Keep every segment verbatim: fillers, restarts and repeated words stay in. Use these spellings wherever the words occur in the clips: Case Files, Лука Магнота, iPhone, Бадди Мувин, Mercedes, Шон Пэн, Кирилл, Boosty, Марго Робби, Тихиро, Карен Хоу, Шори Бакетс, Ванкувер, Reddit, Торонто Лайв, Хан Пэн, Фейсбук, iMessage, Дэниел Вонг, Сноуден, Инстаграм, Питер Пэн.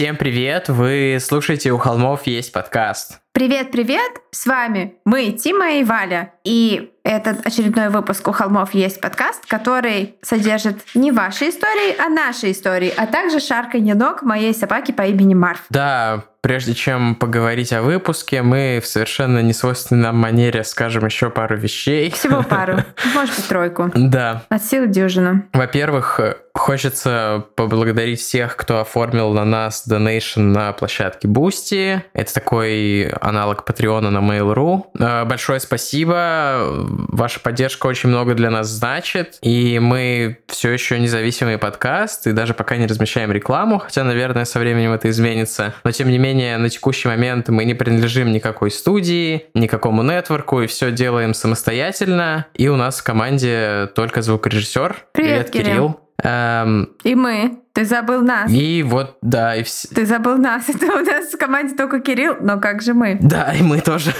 Всем привет! Вы слушаете «У холмов есть подкаст». Привет-привет! С вами мы, Тима и Валя. И этот очередной выпуск «У холмов есть подкаст», который содержит не ваши истории, а наши истории, а также шарканье ног моей собаки по имени Марф. Да, прежде чем поговорить о выпуске, мы в совершенно несвойственной нам манере скажем еще пару вещей. Всего пару, может быть, тройку. Да. От силы дюжину. Во-первых, хочется поблагодарить всех, кто оформил на нас донейшн на площадке Boosty. Это такой аналог Патреона на Mail.ru. Большое спасибо. Ваша поддержка очень много для нас значит. И мы все еще независимый подкаст, и даже пока не размещаем рекламу, хотя, наверное, со временем это изменится. Но, тем не менее, на текущий момент мы не принадлежим никакой студии, никакому нетворку, и все делаем самостоятельно. И у нас в команде только звукорежиссер. Привет, Привет Кирилл. Кирилл. Эм... И мы. Ты забыл нас. И вот, да, и все. Ты забыл нас. Это у нас в команде только Кирилл, но как же мы? Да, и мы тоже.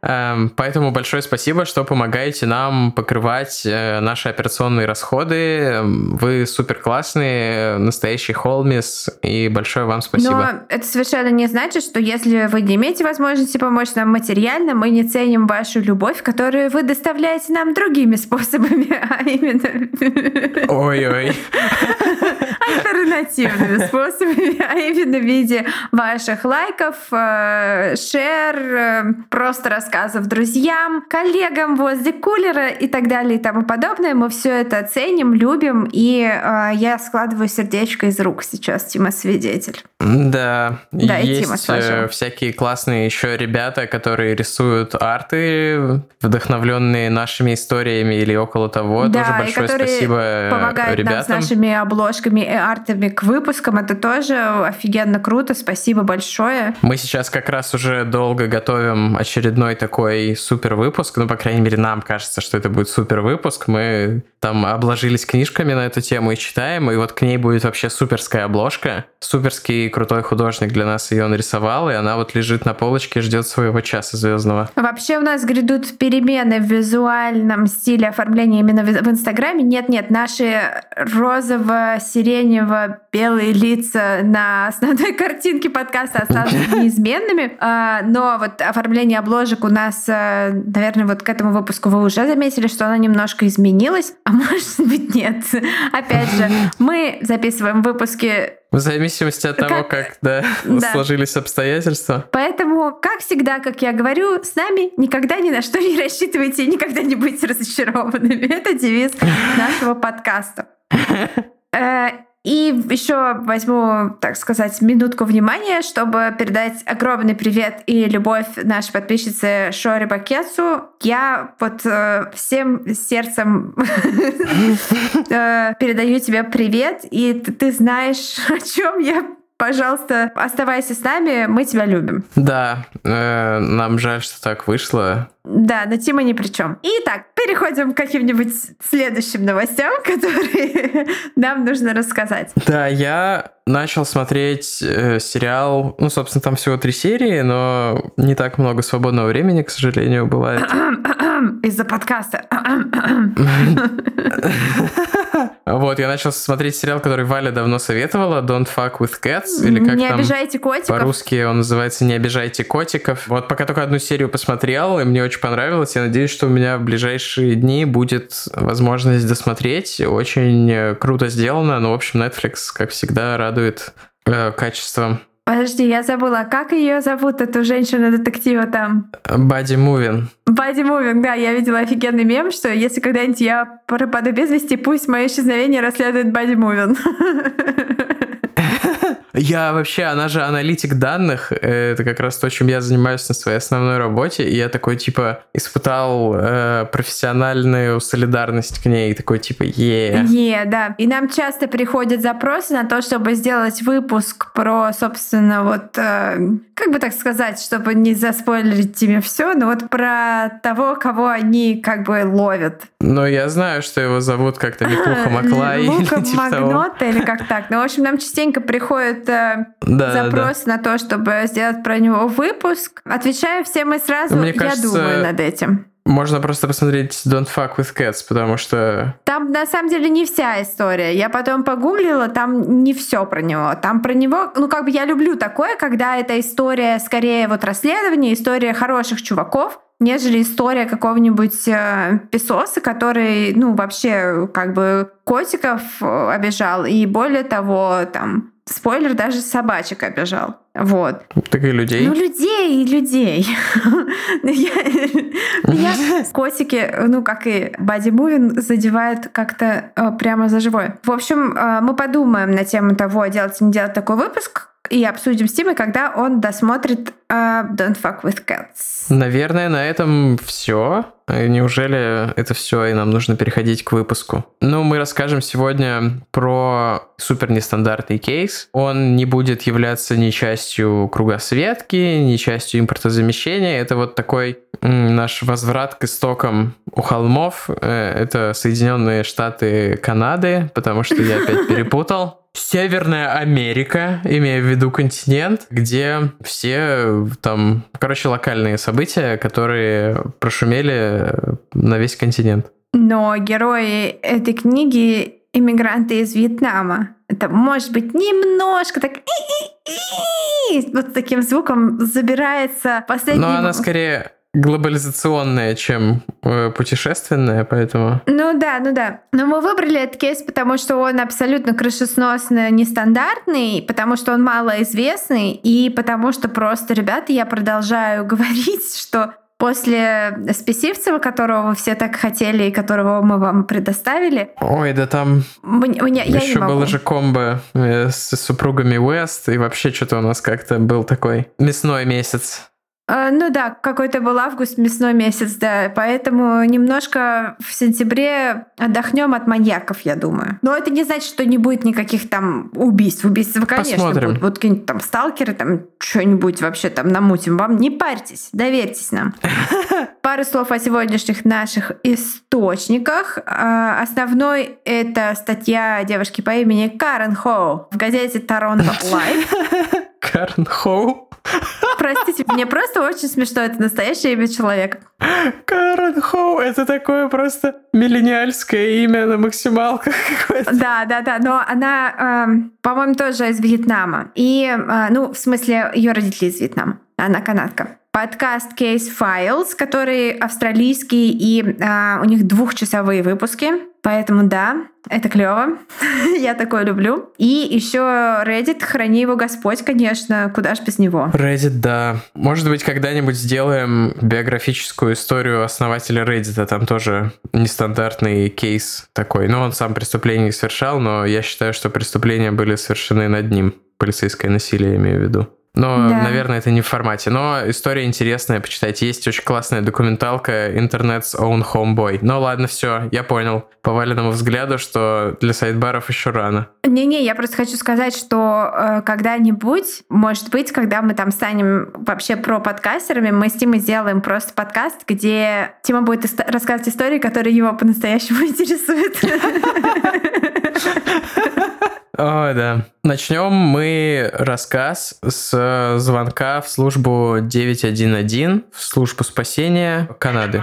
эм, поэтому большое спасибо, что помогаете нам покрывать э, наши операционные расходы. Вы супер классные, настоящий холмис, и большое вам спасибо. Но это совершенно не значит, что если вы не имеете возможности помочь нам материально, мы не ценим вашу любовь, которую вы доставляете нам другими способами, а именно... Ой-ой. Альтернативными способами, а именно в виде ваших лайков, шер, просто рассказов друзьям, коллегам возле кулера и так далее и тому подобное. Мы все это ценим, любим, и я складываю сердечко из рук сейчас, Тима свидетель. Да, да, есть и Тима сложил. Всякие классные еще ребята, которые рисуют арты, вдохновленные нашими историями или около того. Да, тоже большое спасибо помогают ребятам. Нам с нашими обложками и артами к выпускам. Это тоже офигенно круто. Спасибо большое. Мы сейчас как раз уже долго готовим очередной такой супер выпуск. Ну, по крайней мере, нам кажется, что это будет супер выпуск. Мы там обложились книжками на эту тему и читаем. И вот к ней будет вообще суперская обложка. Суперский крутой художник для нас ее нарисовал. И она вот лежит на полочке и ждет своего часа звездного. Вообще у нас грядут перемены в визуальном стиле оформления именно в Инстаграме. Нет-нет, наши розово-сиреневые белые лица на основной картинке подкаста останутся неизменными, но вот оформление обложек у нас, наверное, вот к этому выпуску вы уже заметили, что оно немножко изменилось, а может быть нет. Опять же, мы записываем выпуски в зависимости от того, как, как да, да. сложились обстоятельства. Поэтому, как всегда, как я говорю, с нами никогда ни на что не рассчитывайте и никогда не будьте разочарованными. Это девиз нашего подкаста. И еще возьму, так сказать, минутку внимания, чтобы передать огромный привет и любовь нашей подписчице Шори Бакетсу. Я вот э, всем сердцем передаю тебе привет, и ты знаешь, о чем я. Пожалуйста, оставайся с нами, мы тебя любим. Да, э, нам жаль, что так вышло. Да, но Тима ни при чем. Итак, переходим к каким-нибудь следующим новостям, которые нам нужно рассказать. Да, я начал смотреть э, сериал. Ну, собственно, там всего три серии, но не так много свободного времени, к сожалению, бывает. Из-за подкаста. Вот, я начал смотреть сериал, который Валя давно советовала, Don't F**k with Cats, или как не там обижайте котиков. По-русски он называется «Не обижайте котиков». Вот пока только одну серию посмотрел, и мне очень понравилось. Я надеюсь, что у меня в ближайшие дни будет возможность досмотреть. Очень круто сделано. Ну, в общем, Netflix, как всегда, радует э, качеством. Подожди, я забыла, как ее зовут, эту женщину-детектива там? Бадди Мувин. Бадди Мувин, да, я видела офигенный мем, что если когда-нибудь я пропаду без вести, пусть мое исчезновение расследует Бадди Мувин. Я вообще, она же аналитик данных, это как раз то, чем я занимаюсь на своей основной работе, и я такой, типа, испытал э, профессиональную солидарность к ней, такой, типа, е Е, да. И нам часто приходят запросы на то, чтобы сделать выпуск про, собственно, вот, э, как бы так сказать, чтобы не заспойлерить тебе все, но вот про того, кого они, как бы, ловят. Ну, я знаю, что его зовут как-то Миклуха Маклай. Лука Магнота или как так. Ну, в общем, нам частенько приходят Да, запрос да. на то, чтобы сделать про него выпуск. Отвечаю всем и сразу, мне кажется, я думаю над этим. Можно просто посмотреть Don't F**k with Cats, потому что... Там, на самом деле, не вся история. Я потом погуглила, там не все про него. Там про него... Ну, как бы я люблю такое, когда эта история, скорее, вот расследование, история хороших чуваков, нежели история какого-нибудь э, песоса, который, ну, вообще, как бы, котиков обижал. И более того, там... Спойлер, даже собачек обижал. Вот. Так и людей. Ну, людей и людей. Меня котики, ну, как и Бадди Мувин, задевают как-то прямо за живое. В общем, мы подумаем на тему того, делать или не делать такой выпуск, и обсудим с Тимой, когда он досмотрит uh, Don't F**k with Cats. Наверное, на этом все. Неужели это все, и нам нужно переходить к выпуску? Ну, мы расскажем сегодня про супер нестандартный кейс. Он не будет являться ни частью кругосветки, ни частью импортозамещения. Это вот такой м, наш возврат к истокам у холмов. Это Соединенные Штаты Канады, потому что я опять перепутал. Северная Америка, имея в виду континент, где все там, короче, локальные события, которые прошумели на весь континент. Но герои этой книги — иммигранты из Вьетнама. Это, может быть, немножко так... Вот таким звуком забирается последний... Но она скорее... глобализационная, чем э, путешественная, поэтому... Ну да, ну да. Но мы выбрали этот кейс, потому что он абсолютно крышесносный, нестандартный, потому что он малоизвестный, и потому что просто, ребята, я продолжаю говорить, что после Списивцева, которого вы все так хотели и которого мы вам предоставили... Ой, да там мне, мне, еще было же комбо с супругами Уэст, и вообще что-то у нас как-то был такой мясной месяц. Ну да, какой-то был август, мясной месяц, да, поэтому немножко в сентябре отдохнем от маньяков, я думаю. Но это не значит, что не будет никаких там убийств. Убийства, конечно, посмотрим. Будут, будут какие-нибудь там сталкеры, там что-нибудь вообще там намутим. Вам не парьтесь, доверьтесь нам. Пару слов о сегодняшних наших источниках. Основной — это статья девушки по имени Карен Хоу в газете «Торонто Лайв». Карен Хоу? Простите, мне просто очень смешно. Это настоящее имя человека. Карен Хоу. Это такое просто миллениальское имя на максималках какое-то. Да, да, да. Но она, э, по-моему, тоже из Вьетнама. И, э, ну, в смысле, ее родители из Вьетнама. Она канадка. Подкаст Case Files, который австралийский, и э, у них двухчасовые выпуски. Поэтому да, это клево. Я такое люблю. И еще Reddit, храни его Господь, конечно, куда ж без него. Reddit, да. Может быть, когда-нибудь сделаем биографическую историю основателя Reddit, а там тоже нестандартный кейс такой. Ну, он сам преступление не совершал, но я считаю, что преступления были совершены над ним. Полицейское насилие, я имею в виду. Но, да. Наверное, это не в формате. Но история интересная, почитайте. Есть очень классная документалка Internet's Own Homeboy. Ну ладно, все, я понял. По валидному взгляду, что для сайдбаров еще рано. Не-не, я просто хочу сказать, что э, когда-нибудь, может быть, когда мы там станем вообще про подкастерами, мы с Тимой сделаем просто подкаст, где Тима будет ист- рассказывать истории, которые его по-настоящему интересуют. О, да. Начнем мы рассказ с звонка в службу девять один один, в службу спасения Канады.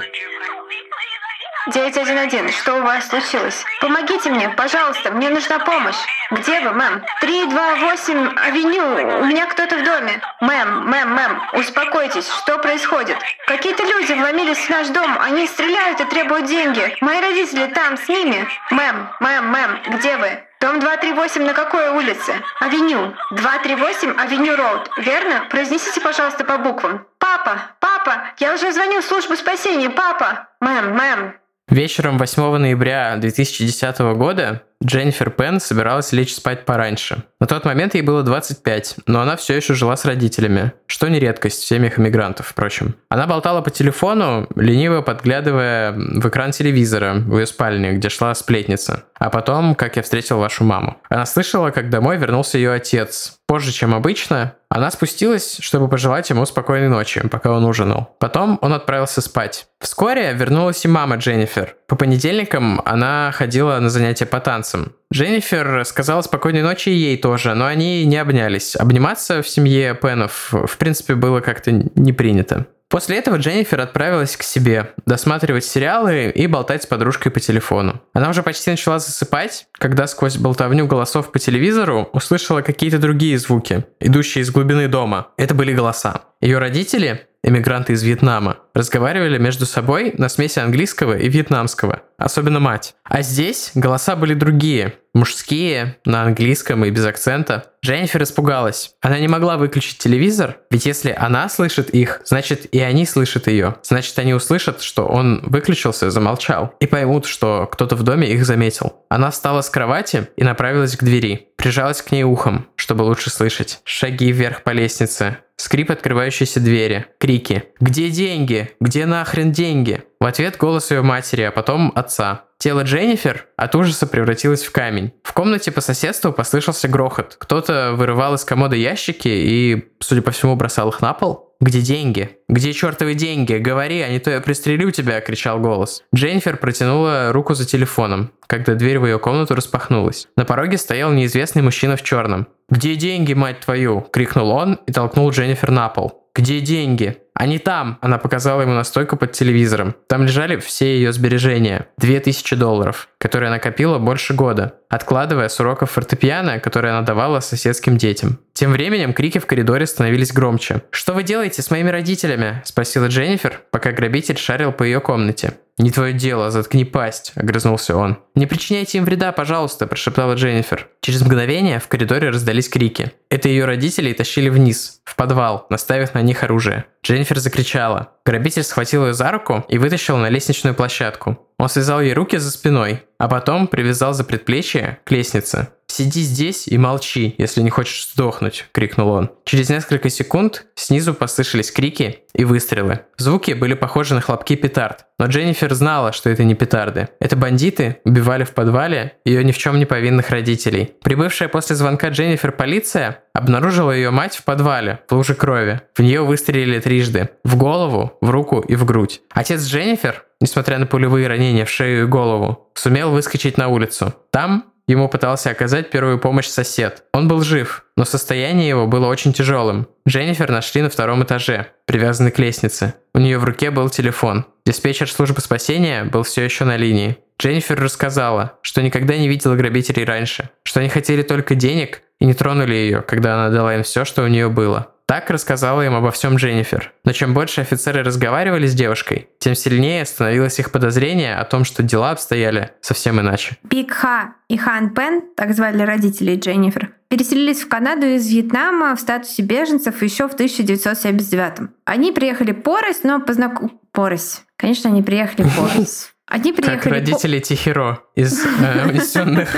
девять один один, что у вас случилось? Помогите мне, пожалуйста, мне нужна помощь. Где вы, мэм? триста двадцать восемь авеню, у меня кто-то в доме. Мэм, мэм, мэм, успокойтесь, что происходит? Какие-то люди вломились в наш дом, они стреляют и требуют деньги. Мои родители там, с ними. Мэм, мэм, мэм, где вы? Дом два три восемь на какой улице? Авеню. два три восемь Авеню Роуд. Верно? Произнесите, пожалуйста, по буквам. Папа! Папа! Я уже звонил в службу спасения. Папа! Мэм, мэм. Вечером восьмого ноября две тысячи десятого года Дженнифер Пэн собиралась лечь спать пораньше. На тот момент ей было двадцать пять, но она все еще жила с родителями, что не редкость в семьях иммигрантов, впрочем. Она болтала по телефону, лениво подглядывая в экран телевизора в ее спальне, где шла сплетница. А потом, как я встретил вашу маму. Она слышала, как домой вернулся ее отец. Позже, чем обычно, она спустилась, чтобы пожелать ему спокойной ночи, пока он ужинал. Потом он отправился спать. Вскоре вернулась и мама Дженнифер. По понедельникам она ходила на занятия по танцам. Дженнифер сказала спокойной ночи ей тоже, но они не обнялись. Обниматься в семье Пенов, в принципе, было как-то не принято. После этого Дженнифер отправилась к себе, досматривать сериалы и болтать с подружкой по телефону. Она уже почти начала засыпать, когда сквозь болтовню голосов по телевизору услышала какие-то другие звуки, идущие из глубины дома. Это были голоса. Ее родители, эмигранты из Вьетнама, разговаривали между собой на смеси английского и вьетнамского, особенно мать. А здесь голоса были другие, мужские, на английском и без акцента. Дженнифер испугалась. Она не могла выключить телевизор, ведь если она слышит их, значит и они слышат ее. Значит, они услышат, что он выключился, замолчал, и поймут, что кто-то в доме их заметил. Она встала с кровати и направилась к двери, прижалась к ней ухом, чтобы лучше слышать. Шаги вверх по лестнице, скрип открывающейся двери, крики «Где деньги? Где нахрен деньги?» В ответ голос ее матери, а потом отца. Тело Дженнифер от ужаса превратилось в камень. В комнате по соседству послышался грохот. Кто-то вырывал из комода ящики и, судя по всему, бросал их на пол. «Где деньги? Где чертовы деньги? Говори, а не то я пристрелю тебя!» — кричал голос. Дженнифер протянула руку за телефоном, когда дверь в ее комнату распахнулась. На пороге стоял неизвестный мужчина в черном. «Где деньги, мать твою?» — крикнул он и толкнул Дженнифер на пол. «Где деньги?» «Они там!» — она показала ему на стойку под телевизором. Там лежали все ее сбережения. Две тысячи долларов, которые она копила больше года, откладывая с уроков фортепиано, которые она давала соседским детям. Тем временем крики в коридоре становились громче. «Что вы делаете с моими родителями?» — спросила Дженнифер, пока грабитель шарил по ее комнате. «Не твое дело, заткни пасть», — огрызнулся он. «Не причиняйте им вреда, пожалуйста», — прошептала Дженнифер. Через мгновение в коридоре раздались крики. Это ее родители тащили вниз, в подвал, наставив на них оружие. Дженнифер закричала. Грабитель схватил ее за руку и вытащил на лестничную площадку. Он связал ей руки за спиной, а потом привязал за предплечье к лестнице. «Сиди здесь и молчи, если не хочешь сдохнуть», — крикнул он. Через несколько секунд снизу послышались крики и выстрелы. Звуки были похожи на хлопки петард, но Дженнифер знала, что это не петарды. Это бандиты убивали в подвале ее ни в чем не повинных родителей. Прибывшая после звонка Дженнифер полиция обнаружила ее мать в подвале, в луже крови. В нее выстрелили трижды. В голову, в руку и в грудь. Отец Дженнифер, несмотря на пулевые ранения в шею и голову, сумел выскочить на улицу. Там ему пытался оказать первую помощь сосед. Он был жив, но состояние его было очень тяжелым. Дженнифер нашли на втором этаже, привязанной к лестнице. У нее в руке был телефон. Диспетчер службы спасения был все еще на линии. Дженнифер рассказала, что никогда не видела грабителей раньше, что они хотели только денег и не тронули ее, когда она дала им все, что у нее было. Так рассказала им обо всем Дженнифер. Но чем больше офицеры разговаривали с девушкой, тем сильнее становилось их подозрение о том, что дела обстояли совсем иначе. Пик Ха и Хан Пэн, так звали родителей Дженнифер, переселились в Канаду из Вьетнама в статусе беженцев еще в тысяча девятьсот семьдесят девятом. Они приехали порось, но познаком... Порось. Конечно, они приехали порось. Они приехали как родители по... Тихиро из э, «Унесённых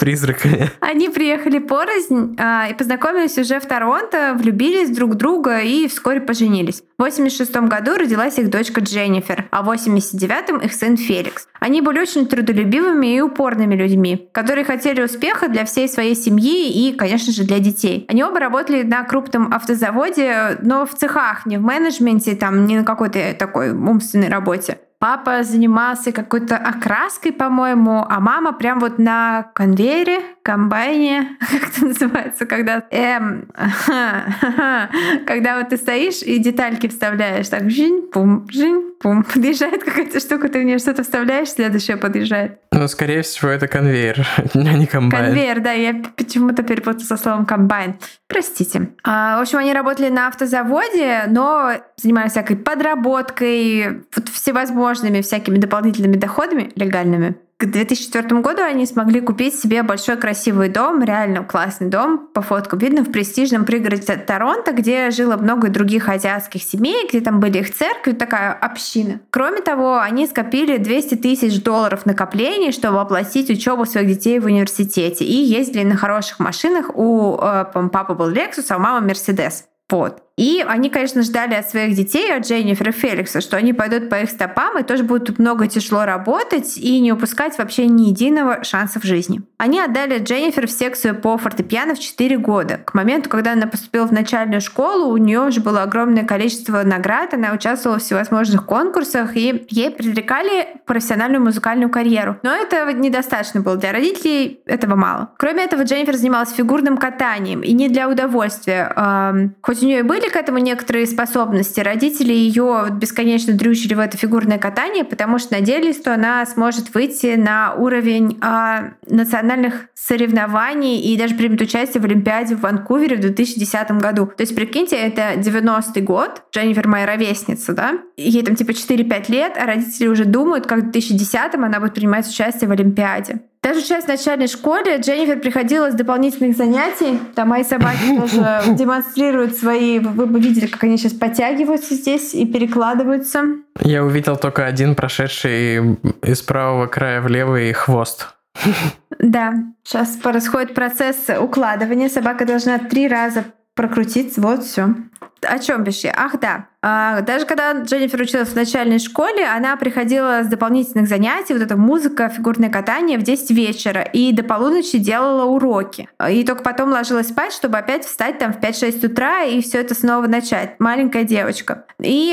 призраками». Они приехали порознь э, и познакомились уже в Торонто, влюбились друг в друга и вскоре поженились. В восемьдесят шестом году родилась их дочка Дженнифер, а в восемьдесят девятом их сын Феликс. Они были очень трудолюбивыми и упорными людьми, которые хотели успеха для всей своей семьи и, конечно же, для детей. Они оба работали на крупном автозаводе, но в цехах, не в менеджменте, там, не на какой-то такой умственной работе. Папа занимался какой-то окраской, по-моему, а мама прям вот на конвейере, комбайне, как это называется, когда эм, когда вот ты стоишь и детальки вставляешь, так жинь-пум, жинь-пум, подъезжает какая-то штука, ты в нее что-то вставляешь, следующая подъезжает. Ну, скорее всего, это конвейер, а не комбайн. Конвейер, да, я почему-то перепутала со словом комбайн. Простите. А, в общем, они работали на автозаводе, но занимались всякой подработкой, вот всевозможными всякими дополнительными доходами легальными. К две тысячи четвёртому году они смогли купить себе большой красивый дом, реально классный дом, по фоткам видно, в престижном пригороде Торонто, где жило много других азиатских семей, где там были их церкви, такая община. Кроме того, они скопили двести тысяч долларов накоплений, чтобы оплатить учебу своих детей в университете, и ездили на хороших машинах. У э, папы был Lexus, а у мамы Mercedes. Вот. И они, конечно, ждали от своих детей, от Дженнифер и Феликса, что они пойдут по их стопам и тоже будут много тяжело работать и не упускать вообще ни единого шанса в жизни. Они отдали Дженнифер в секцию по фортепиано в четыре года. К моменту, когда она поступила в начальную школу, у нее уже было огромное количество наград, она участвовала в всевозможных конкурсах, и ей предрекали профессиональную музыкальную карьеру. Но этого недостаточно было для родителей, этого мало. Кроме этого, Дженнифер занималась фигурным катанием, и не для удовольствия. Эм, хоть у нее и были были к этому некоторые способности. Родители ее бесконечно дрючили в это фигурное катание, потому что надеялись, что она сможет выйти на уровень э, национальных соревнований и даже примет участие в Олимпиаде в Ванкувере в две тысячи десятом году. То есть, прикиньте, это девяностый год, Дженнифер моя ровесница, да? Ей там типа четыре-пять лет, а родители уже думают, как в две тысячи десятом она будет принимать участие в Олимпиаде. Даже часть в начальной школе Дженнифер приходила с дополнительных занятий. Там мои собаки тоже демонстрируют свои... Вы бы видели, как они сейчас подтягиваются здесь и перекладываются. Я увидел только один прошедший из правого края в левый хвост. Да, сейчас происходит процесс укладывания. Собака должна три раза прокрутить. Вот все. О чем пиши? Ах, да. Даже когда Дженнифер училась в начальной школе, она приходила с дополнительных занятий, вот эта музыка, фигурное катание в десять вечера, и до полуночи делала уроки. И только потом ложилась спать, чтобы опять встать там в пять-шесть утра и все это снова начать. Маленькая девочка. И,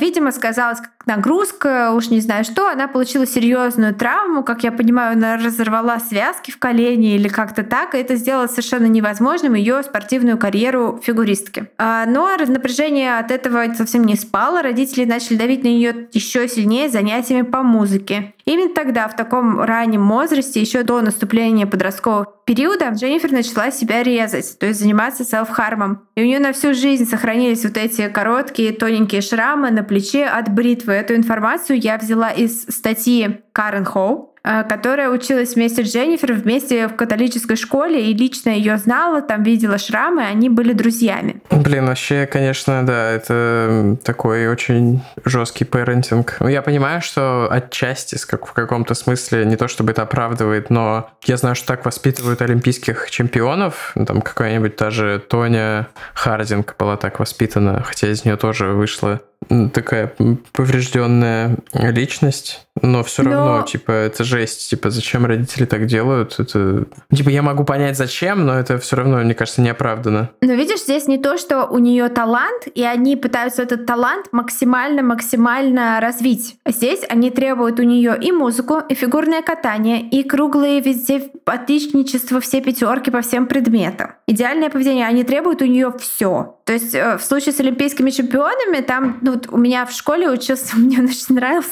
видимо, сказалась нагрузка, уж не знаю что, она получила серьезную травму, как я понимаю, она разорвала связки в колене или как-то так, и это сделало совершенно невозможным ее спортивную карьеру фигуристки. Но напряжение от этого совсем не спало, родители начали давить на нее еще сильнее занятиями по музыке. Именно тогда, в таком раннем возрасте, еще до наступления подросткового периода, Дженнифер начала себя резать, то есть заниматься селф-хармом. И у нее на всю жизнь сохранились вот эти короткие тоненькие шрамы на плече от бритвы. Эту информацию я взяла из статьи Карен Хоу, которая училась вместе с Дженнифер, вместе в католической школе, и лично ее знала, там видела шрамы, они были друзьями. Блин, вообще, конечно, да, это такой очень жесткий пэрентинг. Я понимаю, что отчасти, как в каком-то смысле, не то чтобы это оправдывает, но я знаю, что так воспитывают олимпийских чемпионов, там какая-нибудь даже Тоня Хардинг была так воспитана, хотя из нее тоже вышла такая поврежденная личность, но все равно, но... типа, это жесть, типа, зачем родители так делают? Это... Типа, я могу понять, зачем, но это все равно, мне кажется, неоправданно. Но видишь, здесь не то, что у нее талант, и они пытаются этот талант максимально-максимально развить. Здесь они требуют у нее и музыку, и фигурное катание, и круглые везде отличничество, все пятерки по всем предметам. Идеальное поведение, они требуют у нее все. То есть в случае с олимпийскими чемпионами, там, ну, вот у меня в школе учился, мне он очень нравился,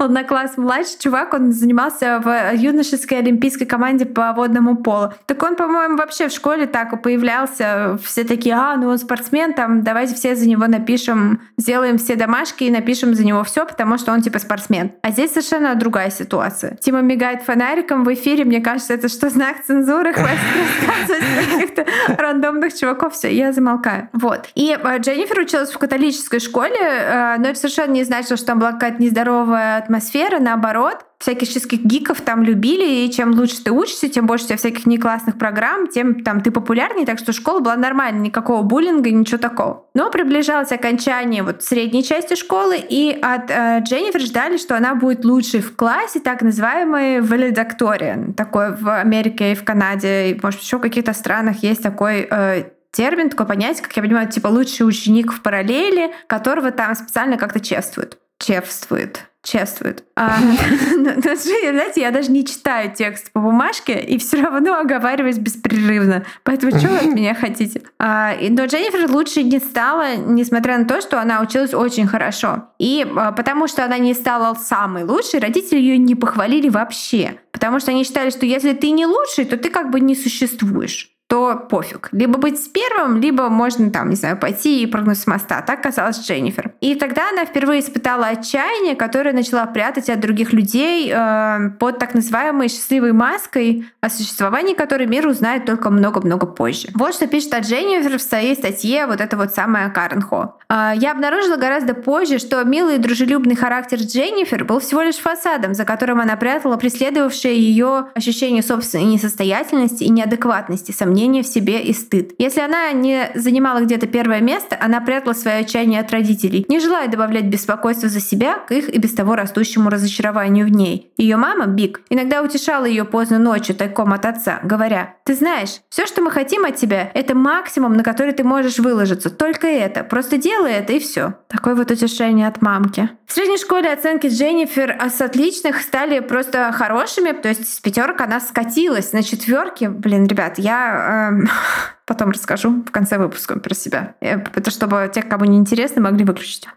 однокласс младший чувак, он занимался в юношеской олимпийской команде по водному полу. Так он, по-моему, вообще в школе так и появлялся, все такие, а, ну он спортсмен, там, давайте все за него напишем, сделаем все домашки и напишем за него все, потому что он типа спортсмен. А здесь совершенно другая ситуация. Тима мигает фонариком в эфире, мне кажется, это что, знак цензуры? Хватит рассказывать каких-то рандомных чуваков, все, я замолкаю. Вот. И Дженнифер училась в католической школе, но это совершенно не значило, что там была какая-то нездоровая атмосфера, наоборот. Всяких чистских гиков там любили, и чем лучше ты учишься, тем больше у тебя всяких неклассных программ, тем там ты популярнее, так что школа была нормальная, никакого буллинга, ничего такого. Но приближалось окончание вот средней части школы, и от э, Дженнифер ждали, что она будет лучшей в классе, так называемый валедикториан. Такое в Америке и в Канаде, и, может, еще в каких-то странах есть такой... Э, термин, такое понятие, как я понимаю, типа лучший ученик в параллели, которого там специально как-то чествуют. Чествует. Чествует. Знаете, я даже не читаю текст по бумажке и все равно оговариваюсь беспрерывно. Поэтому чего вы от меня хотите? Но Дженнифер лучше не стала, несмотря на то, что она училась очень хорошо. И потому что она не стала самой лучшей, родители ее не похвалили вообще. Потому что они считали, что если ты не лучший, то ты как бы не существуешь. То пофиг. Либо быть с первым, либо можно там, не знаю, пойти и прыгнуть с моста. Так казалось Дженнифер. И тогда она впервые испытала отчаяние, которое начала прятать от других людей э, под так называемой счастливой маской, о существовании которой мир узнает только много-много позже. Вот что пишет о Дженнифер в своей статье вот эта вот самая Карен Хо. Э, «Я обнаружила гораздо позже, что милый и дружелюбный характер Дженнифер был всего лишь фасадом, за которым она прятала преследовавшее ее ощущение собственной несостоятельности и неадекватности, сомнений в себе и стыд. Если она не занимала где-то первое место, она прятала свое отчаяние от родителей, не желая добавлять беспокойство за себя к их и без того растущему разочарованию в ней. Ее мама, Биг, иногда утешала ее поздно ночью тайком от отца, говоря: «Ты знаешь, все, что мы хотим от тебя, это максимум, на который ты можешь выложиться, только это. Просто делай это и все». Такое вот утешение от мамки. В средней школе оценки Дженнифер с отличных стали просто хорошими, то есть с пятерок она скатилась на четверки. Блин, ребят, я... Эм... потом расскажу в конце выпуска про себя. Это чтобы те, кому не интересно, могли выключить.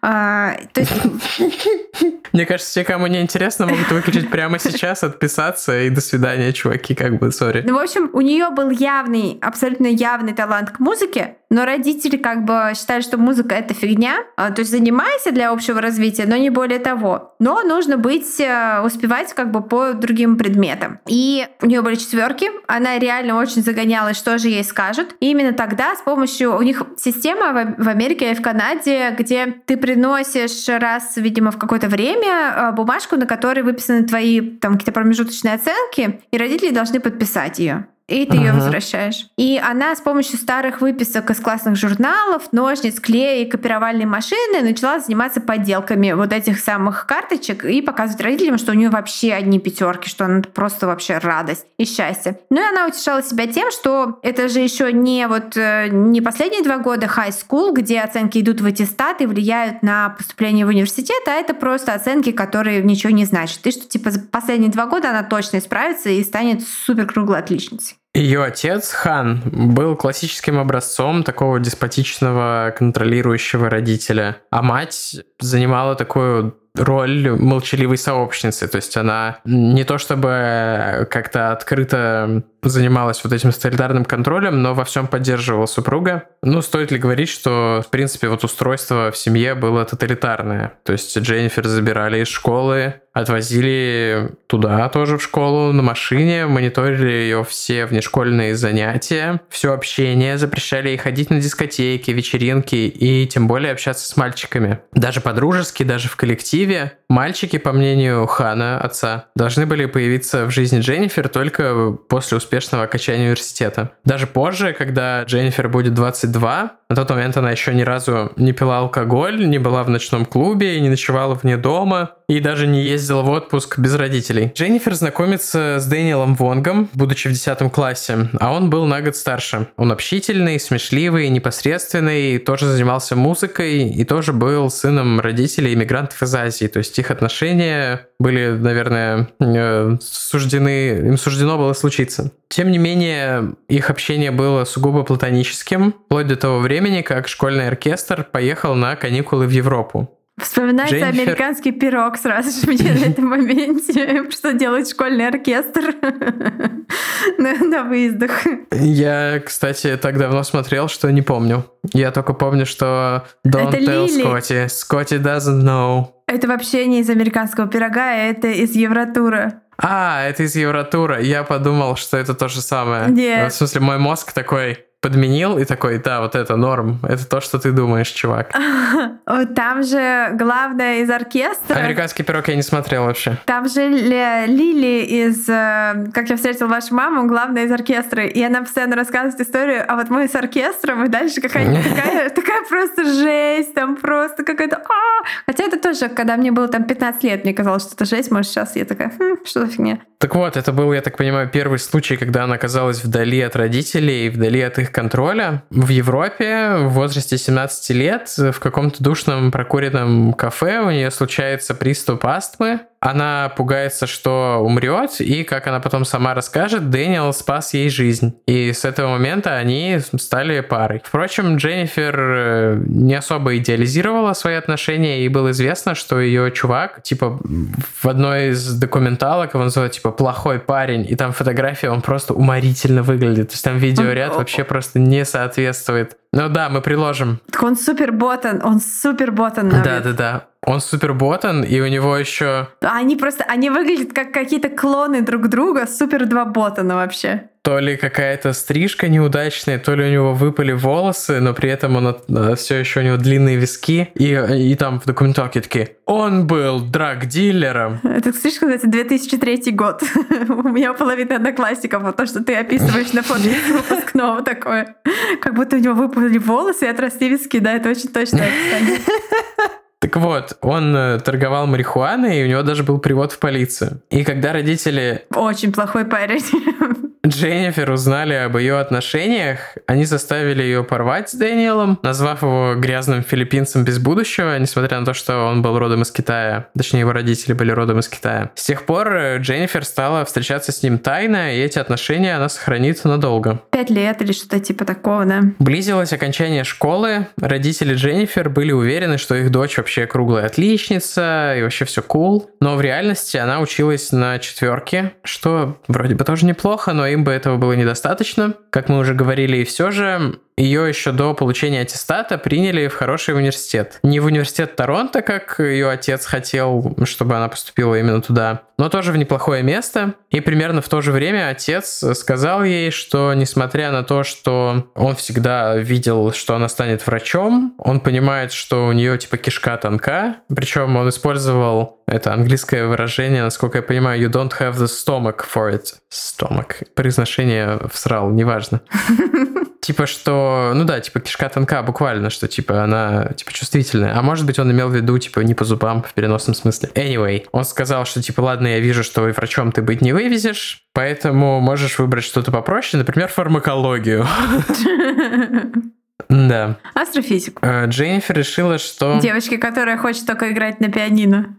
Мне кажется, те, кому не интересно, могут выключить прямо сейчас, отписаться и до свидания, чуваки, как бы, сори. Ну, в общем, у нее был явный, абсолютно явный талант к музыке, но родители как бы считали, что музыка — это фигня, то есть занимайся для общего развития, но не более того. Но нужно быть, успевать как бы по другим предметам. И у нее были четверки, она реально очень загонялась, что же ей скажут. И именно тогда с помощью... У них система в Америке и в Канаде, где ты приносишь раз, видимо, в какое-то время бумажку, на которой выписаны твои там какие-то промежуточные оценки, и родители должны подписать ее. И ты ага. ее возвращаешь. И она с помощью старых выписок из классных журналов, ножниц, клея и копировальной машины начала заниматься подделками вот этих самых карточек и показывать родителям, что у нее вообще одни пятерки, что она просто вообще радость и счастье. Ну и она утешала себя тем, что это же еще не вот не последние два года high school, где оценки идут в аттестат и влияют на поступление в университет, а это просто оценки, которые ничего не значат. И что типа за последние два года она точно исправится и станет супер круглой отличницей. Ее отец, Хан, был классическим образцом такого деспотичного, контролирующего родителя, а мать занимала такую роль молчаливой сообщницы, то есть она не то чтобы как-то открыто занималась вот этим тоталитарным контролем, но во всем поддерживала супруга. Ну, стоит ли говорить, что, в принципе, вот устройство в семье было тоталитарное, то есть Дженнифер забирали из школы, отвозили туда тоже в школу на машине, мониторили ее все внешкольные занятия, все общение, запрещали ей ходить на дискотеки, вечеринки и тем более общаться с мальчиками. Даже по-дружески, даже в коллективе мальчики, по мнению Хана, отца, должны были появиться в жизни Дженнифер только после успешного окончания университета. Даже позже, когда Дженнифер будет двадцать два, на тот момент она еще ни разу не пила алкоголь, не была в ночном клубе, не ночевала вне дома и даже не ездила в отпуск без родителей. Дженнифер знакомится с Дэниелом Вонгом, будучи в десятом классе, а он был на год старше. Он общительный, смешливый, непосредственный, тоже занимался музыкой и тоже был сыном родителей иммигрантов из Азии. То есть их отношения были, наверное, суждены, им суждено было случиться. Тем не менее, их общение было сугубо платоническим, вплоть до того времени, как школьный оркестр поехал на каникулы в Европу. Вспоминается Дженнифер... американский пирог сразу же мне на этом моменте. Что делает школьный оркестр на выездах. Я, кстати, так давно смотрел, что не помню. Я только помню, что Don't tell Scotty. Scotty doesn't know. Это вообще не из американского пирога, это из Евротура. А, это из Евротура. Я подумал, что это то же самое. Нет. В смысле, мой мозг такой... подменил и такой, да, вот это норм, это то, что ты думаешь, чувак. Там же главное из оркестра... Американский пирог я не смотрел вообще. Там же Лили из «Как я встретил вашу маму», главная из оркестра, и она постоянно рассказывает историю, а вот мы с оркестром, и дальше какая-нибудь такая, такая просто жесть, там просто какая-то... Хотя это тоже, когда мне было там пятнадцать лет, мне казалось, что это жесть, может, сейчас я такая, хм, что за фигня. Так вот, это был, я так понимаю, первый случай, когда она оказалась вдали от родителей, вдали от их контроля в Европе в возрасте семнадцати лет в каком-то душном прокуренном кафе у нее случается приступ астмы. Она пугается, что умрет, и, как она потом сама расскажет, Дэниел спас ей жизнь. И с этого момента они стали парой. Впрочем, Дженнифер не особо идеализировала свои отношения, и было известно, что ее чувак, типа, в одной из документалок его называют, типа, плохой парень, и там фотография, он просто уморительно выглядит. То есть там видеоряд вообще просто не соответствует. Ну да, мы приложим. Так он супер ботан, он супер ботан. Да-да-да. Он суперботан, и у него еще... Они просто, они выглядят как какие-то клоны друг друга, супер два ботана вообще. То ли какая-то стрижка неудачная, то ли у него выпали волосы, но при этом он от... все еще у него длинные виски, и, и там в документалке такие, он был драг-дилером. Эта стрижка, кстати, две тысячи третий год. У меня половина одноклассников, вот то, что ты описываешь на фото выпускного такое. Как будто у него выпали волосы и отросли виски, да, это очень точное описание. Так вот, он торговал марихуаной, и у него даже был привод в полицию. И когда родители... Очень плохой парень. Дженнифер узнали об ее отношениях, они заставили ее порвать с Дэниелом, назвав его грязным филиппинцем без будущего, несмотря на то, что он был родом из Китая, точнее его родители были родом из Китая. С тех пор Дженнифер стала встречаться с ним тайно, и эти отношения она сохранит надолго. Пять лет или что-то типа такого, да? Близилось окончание школы, родители Дженнифер были уверены, что их дочь вообще круглая отличница и вообще все cool, но в реальности она училась на четверке, что вроде бы тоже неплохо, но им бы этого было недостаточно. Как мы уже говорили, и все же ее еще до получения аттестата приняли в хороший университет. Не в университет Торонто, как ее отец хотел, чтобы она поступила именно туда, но тоже в неплохое место. И примерно в то же время отец сказал ей, что несмотря на то, что он всегда видел, что она станет врачом, он понимает, что у нее типа кишка тонка. Причем он использовал это английское выражение, насколько я понимаю, you don't have the stomach for it. Stomach. Произношение всрал, неважно. Типа, что, ну да, типа кишка тонка, буквально, что типа она типа чувствительная. А может быть, он имел в виду, типа, не по зубам в переносном смысле. Anyway, он сказал, что типа, ладно, я вижу, что врачом ты быть не вывезешь, поэтому можешь выбрать что-то попроще, например, фармакологию. Да. Астрофизику. Дженнифер решила, что... Девочки, которая хочет только играть на пианино.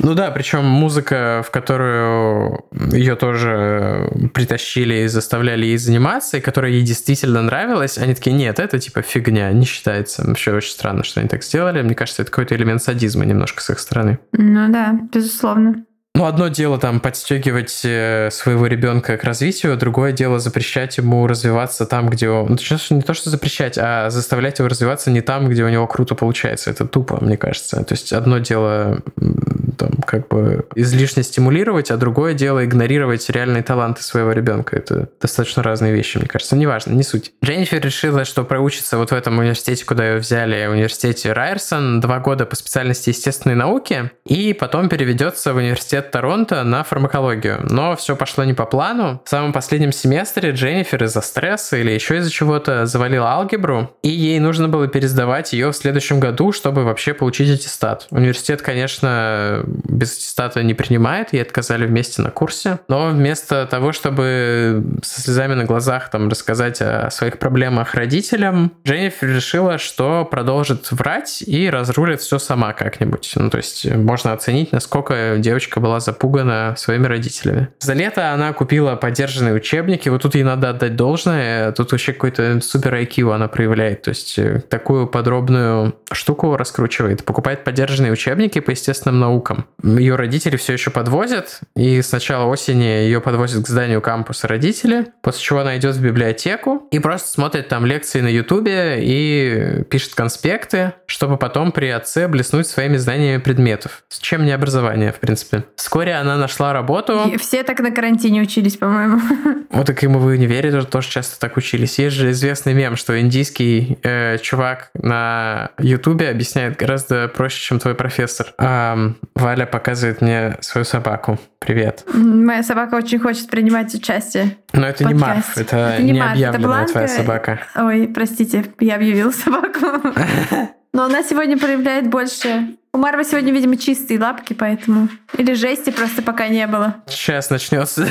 Ну да, причем музыка, в которую ее тоже притащили и заставляли ей заниматься, и которая ей действительно нравилась, они такие, нет, это типа фигня, не считается. Вообще очень странно, что они так сделали. Мне кажется, это какой-то элемент садизма немножко с их стороны. Ну да, безусловно. Ну, одно дело там подстегивать своего ребенка к развитию, другое дело запрещать ему развиваться там, где он... Ну, точнее, не то, что запрещать, а заставлять его развиваться не там, где у него круто получается. Это тупо, мне кажется. То есть одно дело там, как бы излишне стимулировать, а другое дело игнорировать реальные таланты своего ребенка. Это достаточно разные вещи, мне кажется. Неважно, не суть. Дженнифер решила, что проучится вот в этом университете, куда ее взяли, в университете Райерсон, два года по специальности естественной науки, и потом переведется в университет Торонто на фармакологию. Но все пошло не по плану. В самом последнем семестре Дженнифер из-за стресса или еще из-за чего-то завалила алгебру, и ей нужно было пересдавать ее в следующем году, чтобы вообще получить аттестат. Университет, конечно, без аттестата не принимает, ей отказали вместе на курсе. Но вместо того, чтобы со слезами на глазах там рассказать о своих проблемах родителям, Дженнифер решила, что продолжит врать и разрулит все сама как-нибудь. Ну, то есть можно оценить, насколько девочка была запугана своими родителями. За лето она купила подержанные учебники. Вот тут ей надо отдать должное. Тут вообще какой-то супер ай кью она проявляет. То есть такую подробную штуку раскручивает. Покупает подержанные учебники по естественным наукам. Ее родители все еще подвозят. И с начала осени ее подвозят к зданию кампуса родители. После чего она идет в библиотеку и просто смотрит там лекции на ютубе и пишет конспекты, чтобы потом при отце блеснуть своими знаниями предметов. Чем не образование, в принципе. Вскоре она нашла работу. И все так на карантине учились, по-моему. Вот так и мы в универе тоже, тоже часто так учились. Есть же известный мем, что индийский э, чувак на ютубе объясняет гораздо проще, чем твой профессор. Эм, Валя показывает мне свою собаку. Привет. Моя собака очень хочет принимать участие. Но это не Марф, это, это не объявленная это твоя собака. Ой, простите, я объявила собаку. Но она сегодня проявляет больше... У Марвы сегодня, видимо, чистые лапки, поэтому... Или жести просто пока не было. Сейчас начнется.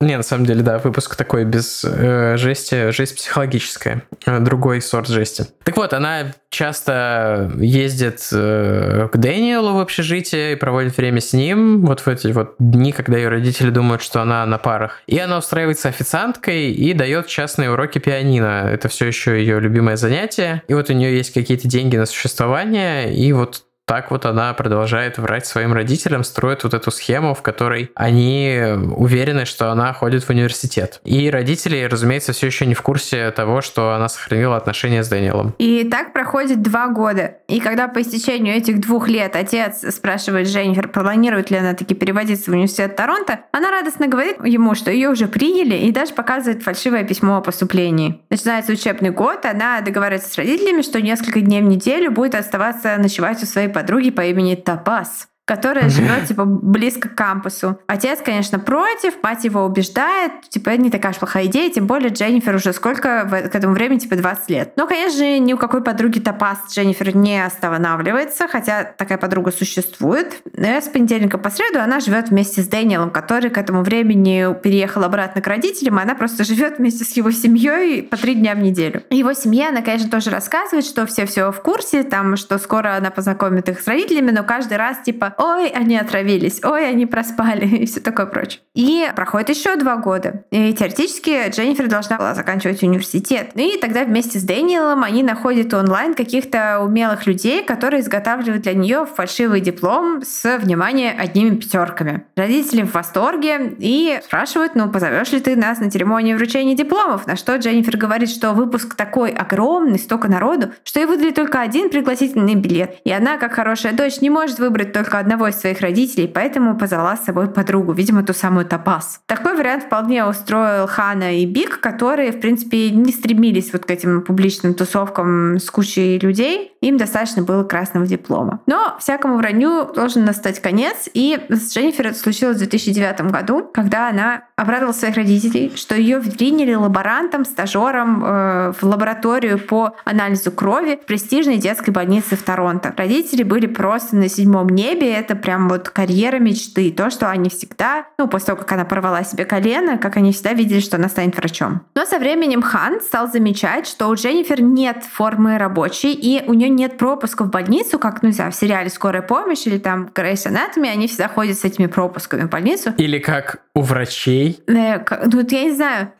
Не, на самом деле, да, выпуск такой без э, жести, жесть психологическая, другой сорт жести. Так вот, она часто ездит э, к Дэниелу в общежитие и проводит время с ним, вот в эти вот дни, когда ее родители думают, что она на парах. И она устраивается официанткой и дает частные уроки пианино. Это все еще ее любимое занятие. И вот у нее есть какие-то деньги на существование, и вот... Так вот она продолжает врать своим родителям, строит вот эту схему, в которой они уверены, что она ходит в университет. И родители, разумеется, все еще не в курсе того, что она сохранила отношения с Дэниелом. И так проходит два года. И когда по истечению этих двух лет отец спрашивает Дженнифер, планирует ли она таки переводиться в университет Торонто, она радостно говорит ему, что ее уже приняли, и даже показывает фальшивое письмо о поступлении. Начинается учебный год, она договаривается с родителями, что несколько дней в неделю будет оставаться ночевать у своей подруги по имени Тапас. которая живет типа близко к кампусу. Отец, конечно, против, мать его убеждает, типа, это не такая уж плохая идея, тем более Дженнифер уже сколько к этому времени, типа, двадцать лет. Но, конечно же, ни у какой подруги Тапас Дженнифер не останавливается, хотя такая подруга существует. И с понедельника по среду она живет вместе с Дэниелом, который к этому времени переехал обратно к родителям, и она просто живет вместе с его семьей по три дня в неделю. Его семья, она, конечно, тоже рассказывает, что все-все в курсе, там, что скоро она познакомит их с родителями, но каждый раз, типа, ой, они отравились, ой, они проспали и все такое прочее. И проходит еще два года. И теоретически Дженнифер должна была заканчивать университет. И тогда вместе с Дэниелом они находят онлайн каких-то умелых людей, которые изготавливают для нее фальшивый диплом с, внимание, одними пятерками. Родители в восторге и спрашивают, ну, позовешь ли ты нас на церемонию вручения дипломов? На что Дженнифер говорит, что выпуск такой огромный, столько народу, что ей выдали только один пригласительный билет. И она, как хорошая дочь, не может выбрать только одну одного из своих родителей, поэтому позвала с собой подругу, видимо, ту самую Тапас. Такой вариант вполне устроил Хана и Бик, которые, в принципе, не стремились вот к этим публичным тусовкам с кучей людей. Им достаточно было красного диплома. Но всякому вранью должен настать конец, и с Дженнифер это случилось в две тысячи девятом году, когда она обрадовала своих родителей, что ее вдринули лаборантом, стажером э, в лабораторию по анализу крови в престижной детской больнице в Торонто. Родители были просто на седьмом небе. Это прям вот карьера мечты. То, что они всегда, ну, после того, как она порвала себе колено, как они всегда видели, что она станет врачом. Но со временем Хан стал замечать, что у Дженнифер нет формы рабочей, и у нее нет пропуска в больницу, как, ну, знаю, в сериале «Скорая помощь» или там «Грейс Анатоми», они всегда ходят с этими пропусками в больницу. Или как у врачей. Э, как, ну, я не знаю.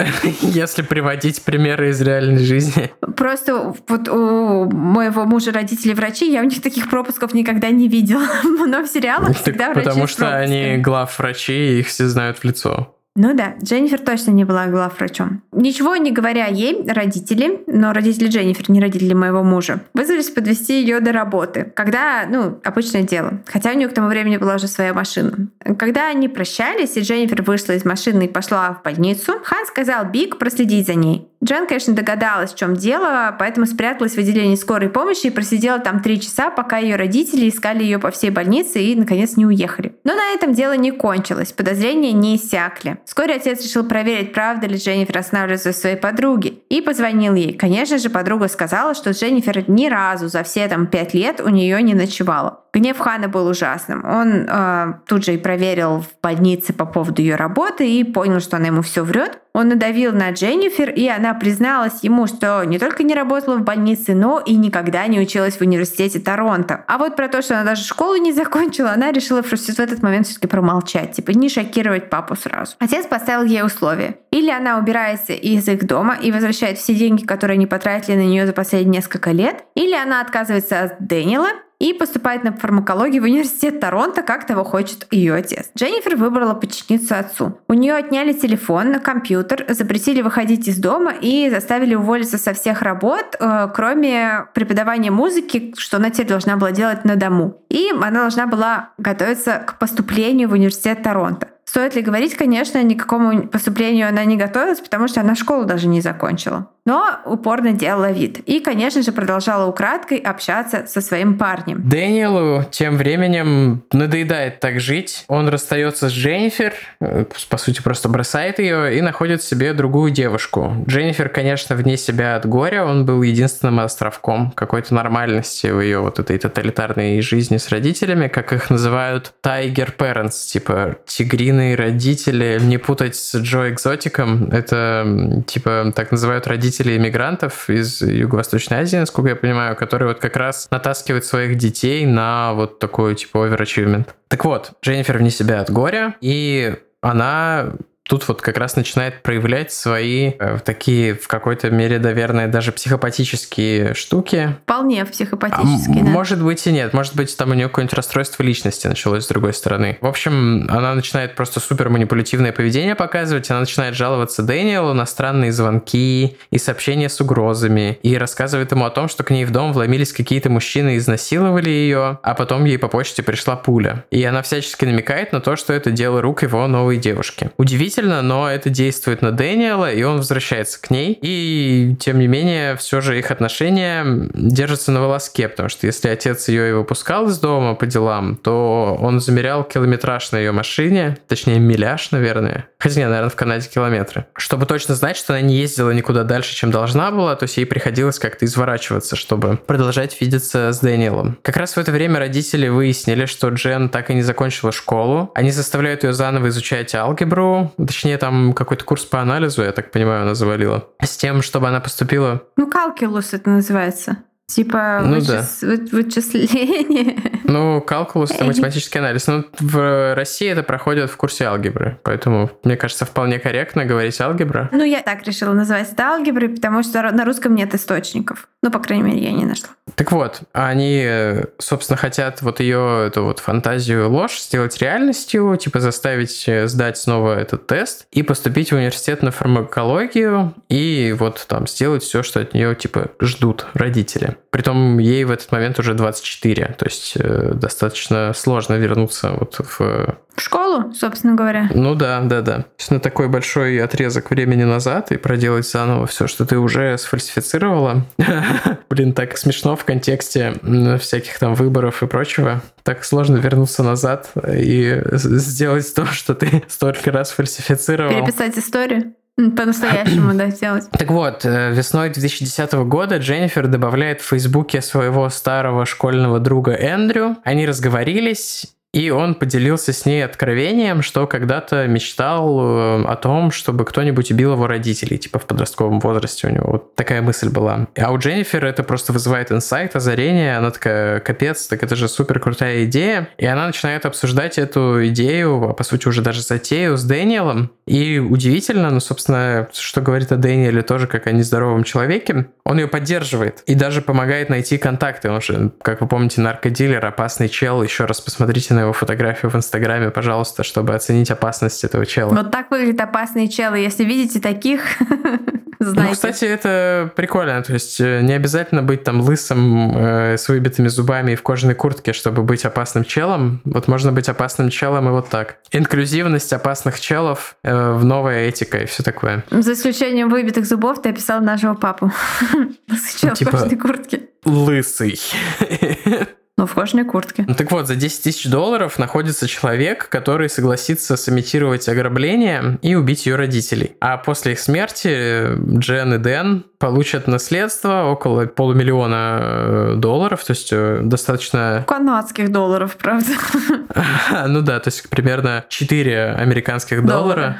Если приводить примеры из реальной жизни. Просто вот у моего мужа родители врачи, я у них таких пропусков никогда не видела. Но в сериалах всегда врачи. Потому что они главврачи, и их все знают в лицо. Ну да, Дженнифер точно не была главврачом. Ничего не говоря ей, родители, но родители Дженнифер, не родители моего мужа, вызвались подвести ее до работы. Когда, ну, обычное дело. Хотя у нее к тому времени была уже своя машина. Когда они прощались, и Дженнифер вышла из машины и пошла в больницу, Хан сказал Биг проследить за ней. Джен, конечно, догадалась, в чем дело, поэтому спряталась в отделении скорой помощи и просидела там три часа, пока ее родители искали ее по всей больнице и, наконец, не уехали. Но на этом дело не кончилось, подозрения не иссякли. Вскоре отец решил проверить, правда ли Дженнифер останавливается у своей подруги, и позвонил ей. Конечно же, подруга сказала, что Дженнифер ни разу за все там пять лет у нее не ночевала. Гнев Хана был ужасным. Он э, тут же и проверил в больнице по поводу ее работы и понял, что она ему все врет. Он надавил на Дженнифер, и она призналась ему, что не только не работала в больнице, но и никогда не училась в университете Торонто. А вот про то, что она даже школу не закончила, она решила в этот момент все-таки промолчать, типа не шокировать папу сразу. Отец поставил ей условие. Или она убирается из их дома и возвращает все деньги, которые они потратили на нее за последние несколько лет, или она отказывается от Дэниела и поступает на фармакологию в университет Торонто, как того хочет ее отец. Дженнифер выбрала подчиниться отцу. У нее отняли телефон, компьютер, запретили выходить из дома и заставили уволиться со всех работ, кроме преподавания музыки, что она теперь должна была делать на дому. И она должна была готовиться к поступлению в университет Торонто. Стоит ли говорить, конечно, ни к какому поступлению она не готовилась, потому что она школу даже не закончила. Но упорно делала вид. И, конечно же, продолжала украдкой общаться со своим парнем. Дэниелу тем временем надоедает так жить. Он расстается с Дженнифер, по сути, просто бросает ее и находит себе другую девушку. Дженнифер, конечно, вне себя от горя. Он был единственным островком какой-то нормальности в ее вот этой тоталитарной жизни с родителями, как их называют tiger parents, типа тигриные родители. Не путать с Джо Экзотиком. Это, типа, так называют родители иммигрантов из Юго-Восточной Азии, насколько я понимаю, которые вот как раз натаскивают своих детей на вот такой типа оверачивмент. Так вот, Дженнифер вне себя от горя, и она тут вот как раз начинает проявлять свои э, такие, в какой-то мере, наверное, даже психопатические штуки. Вполне психопатические, а, да. Может быть и нет. Может быть, там у нее какое-нибудь расстройство личности началось с другой стороны. В общем, она начинает просто супер манипулятивное поведение показывать. Она начинает жаловаться Дэниелу на странные звонки и сообщения с угрозами. И рассказывает ему о том, что к ней в дом вломились какие-то мужчины и изнасиловали ее, а потом ей по почте пришла пуля. И она всячески намекает на то, что это дело рук его новой девушки. Удивительно, сознательно, но это действует на Дэниела, и он возвращается к ней. И, тем не менее, все же их отношения держатся на волоске, потому что если отец ее и выпускал из дома по делам, то он замерял километраж на ее машине, точнее, миляж, наверное. Хотя, наверное, в Канаде километры. Чтобы точно знать, что она не ездила никуда дальше, чем должна была, то есть ей приходилось как-то изворачиваться, чтобы продолжать видеться с Дэниелом. Как раз в это время родители выяснили, что Джен так и не закончила школу. Они заставляют ее заново изучать алгебру, точнее, там какой-то курс по анализу, я так понимаю, она завалила, с тем, чтобы она поступила... Ну, калькулус это называется. Типа ну, вычис... да. вычисление. Ну, калькулус — это математический анализ. Ну, в России это проходит в курсе алгебры, поэтому, мне кажется, вполне корректно говорить алгебра. Ну, я так решила называть это алгеброй, потому что на русском нет источников. Ну, по крайней мере, я не нашла. Так вот, они, собственно, хотят вот ее эту вот фантазию, ложь сделать реальностью, типа заставить сдать снова этот тест и поступить в университет на фармакологию и вот там сделать все, что от нее типа ждут родители. Притом ей в этот момент уже двадцать четыре, то есть э, достаточно сложно вернуться вот в... В школу, собственно говоря. Ну да, да, да. То есть на такой большой отрезок времени назад и проделать заново все, что ты уже сфальсифицировала. Блин, так смешно в контексте всяких там выборов и прочего. Так сложно вернуться назад и сделать то, что ты столько раз фальсифицировал. Переписать историю. По-настоящему, да, сделать. Так вот, весной две тысячи десятого года Дженнифер добавляет в Фейсбуке своего старого школьного друга Эндрю. Они разговорились, и он поделился с ней откровением, что когда-то мечтал о том, чтобы кто-нибудь убил его родителей, типа в подростковом возрасте у него. Вот такая мысль была. А у Дженнифер это просто вызывает инсайт, озарение. Она такая, капец, так это же супер крутая идея. И она начинает обсуждать эту идею, а по сути уже даже затею с Дэниелом. И удивительно, ну, собственно, что говорит о Дэниеле тоже как о нездоровом человеке. Он ее поддерживает и даже помогает найти контакты. Он же, как вы помните, наркодилер, опасный чел. Еще раз посмотрите на его фотографию в Инстаграме, пожалуйста, чтобы оценить опасность этого чела. Вот так выглядят опасные челы. Если видите таких, знаете. Ну, кстати, это прикольно. То есть не обязательно быть там лысым, э, с выбитыми зубами и в кожаной куртке, чтобы быть опасным челом. Вот можно быть опасным челом и вот так. Инклюзивность опасных челов, э, в новая этика и все такое. За исключением выбитых зубов ты описал нашего папу. Лысый чел в кожаной куртке. Лысый. Ну, в кожаной куртке. Ну, так вот, за десять тысяч долларов находится человек, который согласится сымитировать ограбление и убить ее родителей. А после их смерти Джен и Дэн получат наследство около полумиллиона долларов, то есть достаточно... Канадских долларов, правда? Ну да, то есть примерно четыре американских доллара.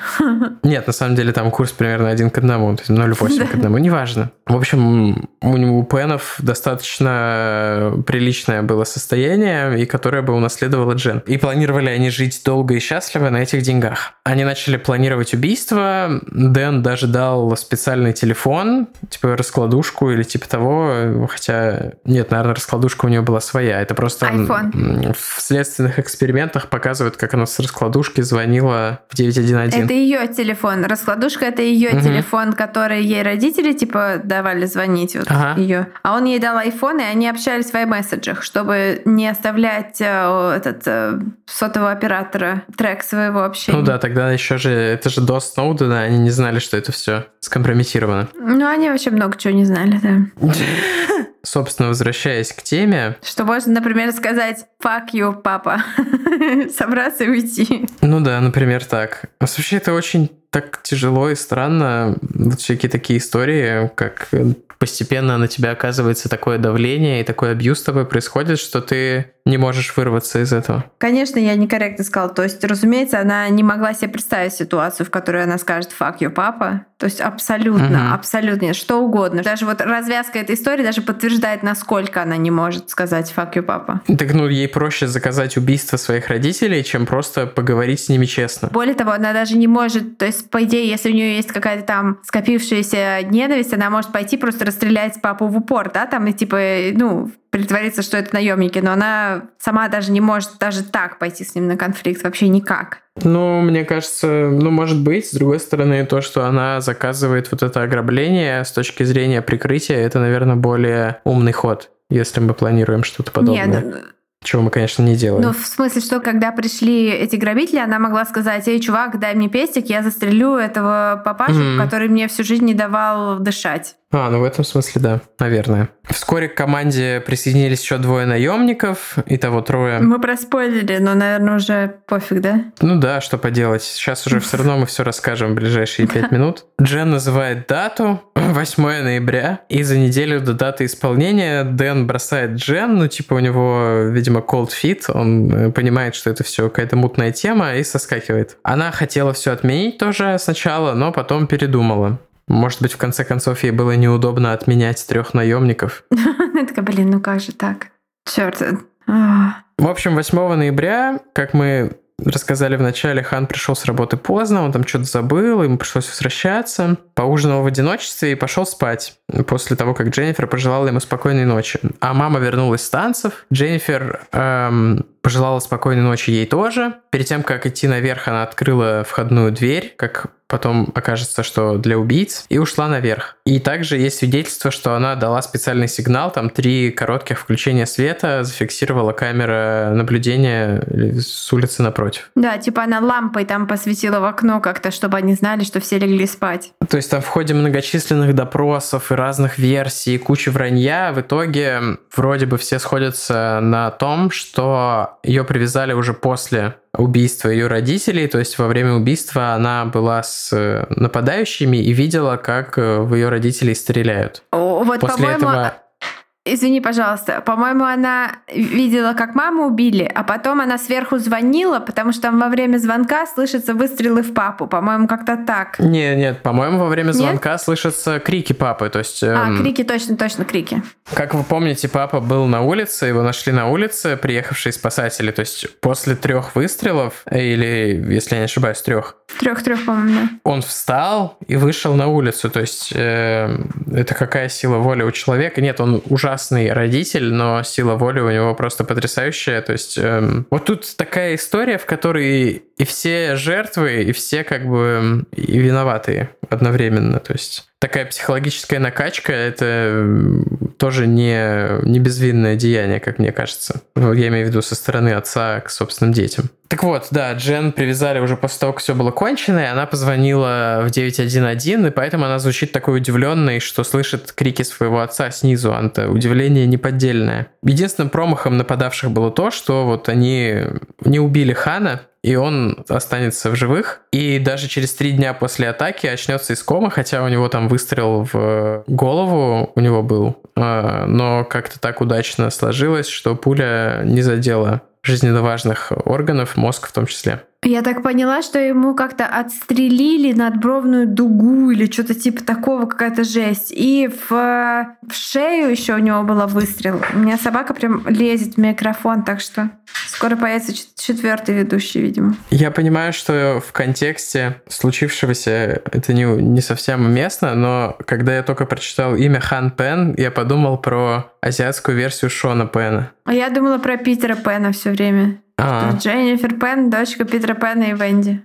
Нет, на самом деле там курс примерно один к одному, то есть ноль целых восемь к одному, неважно. В общем, у Пенов достаточно приличное было состояние, и которое бы унаследовала Джен. И планировали они жить долго и счастливо на этих деньгах. Они начали планировать убийство. Дэн даже дал специальный телефон, типа раскладушку или типа того, хотя нет, наверное, раскладушка у нее была своя. Это просто iPhone. В следственных экспериментах показывают, как она с раскладушки звонила в девять один один. Это ее телефон. Раскладушка — это ее угу. телефон, который ей родители типа давали звонить. Вот ага. ее. А он ей дал iPhone, и они общались в iMessage'ах, чтобы не оставлять э, этот э, сотового оператора трек своего общения. Ну да, тогда еще же, это же до Сноудена, они не знали, что это все скомпрометировано. Ну, они вообще много чего не знали, да. Собственно, возвращаясь к теме... Что можно, например, сказать «fuck you, папа», собраться и уйти. Ну да, например, так. Вообще, это очень так тяжело и странно. Вот всякие такие истории, как... Постепенно на тебя оказывается такое давление и такой абьюз с тобой происходит, что ты не можешь вырваться из этого. Конечно, я некорректно сказала. То есть, разумеется, она не могла себе представить ситуацию, в которой она скажет «fuck you, папа». То есть абсолютно, угу. абсолютно, что угодно. Даже вот развязка этой истории даже подтверждает, насколько она не может сказать «fuck you, папа». Так, ну, ей проще заказать убийство своих родителей, чем просто поговорить с ними честно. Более того, она даже не может... То есть, по идее, если у нее есть какая-то там скопившаяся ненависть, она может пойти просто расстрелять папу в упор, да, там, и типа, ну... притвориться, что это наемники, но она сама даже не может даже так пойти с ним на конфликт, вообще никак. Ну, мне кажется, ну, может быть. С другой стороны, то, что она заказывает вот это ограбление с точки зрения прикрытия, это, наверное, более умный ход, если мы планируем что-то подобное. Нет, Чего мы, конечно, не делаем. Ну, в смысле, что когда пришли эти грабители, она могла сказать: «Эй, чувак, дай мне пестик, я застрелю этого папашу, mm-hmm. который мне всю жизнь не давал дышать». А, ну в этом смысле, да, наверное. Вскоре к команде присоединились еще двое наемников, итого трое. Мы проспойлили, но, наверное, уже пофиг, да? Ну да, что поделать. Сейчас уже все равно мы все расскажем в ближайшие пять минут. Джен называет дату, восьмое ноября, и за неделю до даты исполнения Дэн бросает Джен, ну типа у него, видимо, cold feet, он понимает, что это все какая-то мутная тема, и соскакивает. Она хотела все отменить тоже сначала, но потом передумала. Может быть, в конце концов, ей было неудобно отменять трех наемников. Она такая: блин, ну как же так? Черт. В общем, восьмого ноября, как мы рассказали в начале, Хан пришел с работы поздно, он там что-то забыл, ему пришлось возвращаться. Поужинал в одиночестве и пошел спать после того, как Дженнифер пожелала ему спокойной ночи. А мама вернулась с танцев. Дженнифер эм, пожелала спокойной ночи ей тоже. Перед тем, как идти наверх, она открыла входную дверь, как потом окажется, что для убийц, и ушла наверх. И также есть свидетельство, что она дала специальный сигнал, там три коротких включения света зафиксировала камера наблюдения с улицы напротив. Да, типа она лампой там посветила в окно как-то, чтобы они знали, что все легли спать. То есть там в ходе многочисленных допросов и разных версий, кучи вранья, в итоге вроде бы все сходятся на том, что ее привязали уже после убийства ее родителей, то есть во время убийства она была с нападающими и видела, как в ее родителей стреляют. О, вот, после по-моему... этого... Извини, пожалуйста, по-моему, она видела, как маму убили, а потом она сверху звонила, потому что там во время звонка слышатся выстрелы в папу. По-моему, как-то так. Нет, нет, по-моему, во время звонка нет? слышатся крики папы. То есть, эм... А, крики, точно, точно, крики. Как вы помните, папа был на улице, его нашли на улице, приехавшие спасатели. То есть после трех выстрелов, или, если я не ошибаюсь, трех. Трех-трех, по-моему, да. Он встал и вышел на улицу. То есть э... это какая сила воли у человека? Нет, он ужасно классный родитель, но сила воли у него просто потрясающая. То есть эм, вот тут такая история, в которой и все жертвы, и все как бы и виноватые одновременно. То есть такая психологическая накачка — это тоже не, не безвинное деяние, как мне кажется. Я имею в виду со стороны отца к собственным детям. Так вот, да, Джен привязали уже после того, как все было кончено, и она позвонила в девять один один, и поэтому она звучит такой удивленной, что слышит крики своего отца снизу. Анта, удивление неподдельное. Единственным промахом нападавших было то, что вот они не убили Хана, и он останется в живых. И даже через три дня после атаки очнется из комы, хотя у него там выстрел в голову у него был, но как-то так удачно сложилось, что пуля не задела жизненно важных органов, мозг в том числе. Я так поняла, что ему как-то отстрелили надбровную дугу или что-то типа такого, какая-то жесть. И в, в шею еще у него был выстрел. У меня собака прям лезет в микрофон, так что скоро появится четвертый ведущий, видимо. Я понимаю, что в контексте случившегося это не, не совсем уместно, но когда я только прочитал имя Хан Пэн, я подумал про азиатскую версию Шона Пэна. А я думала про Питера Пэна все время. А-а. Дженнифер Пэн, дочка Питера Пэна и Венди.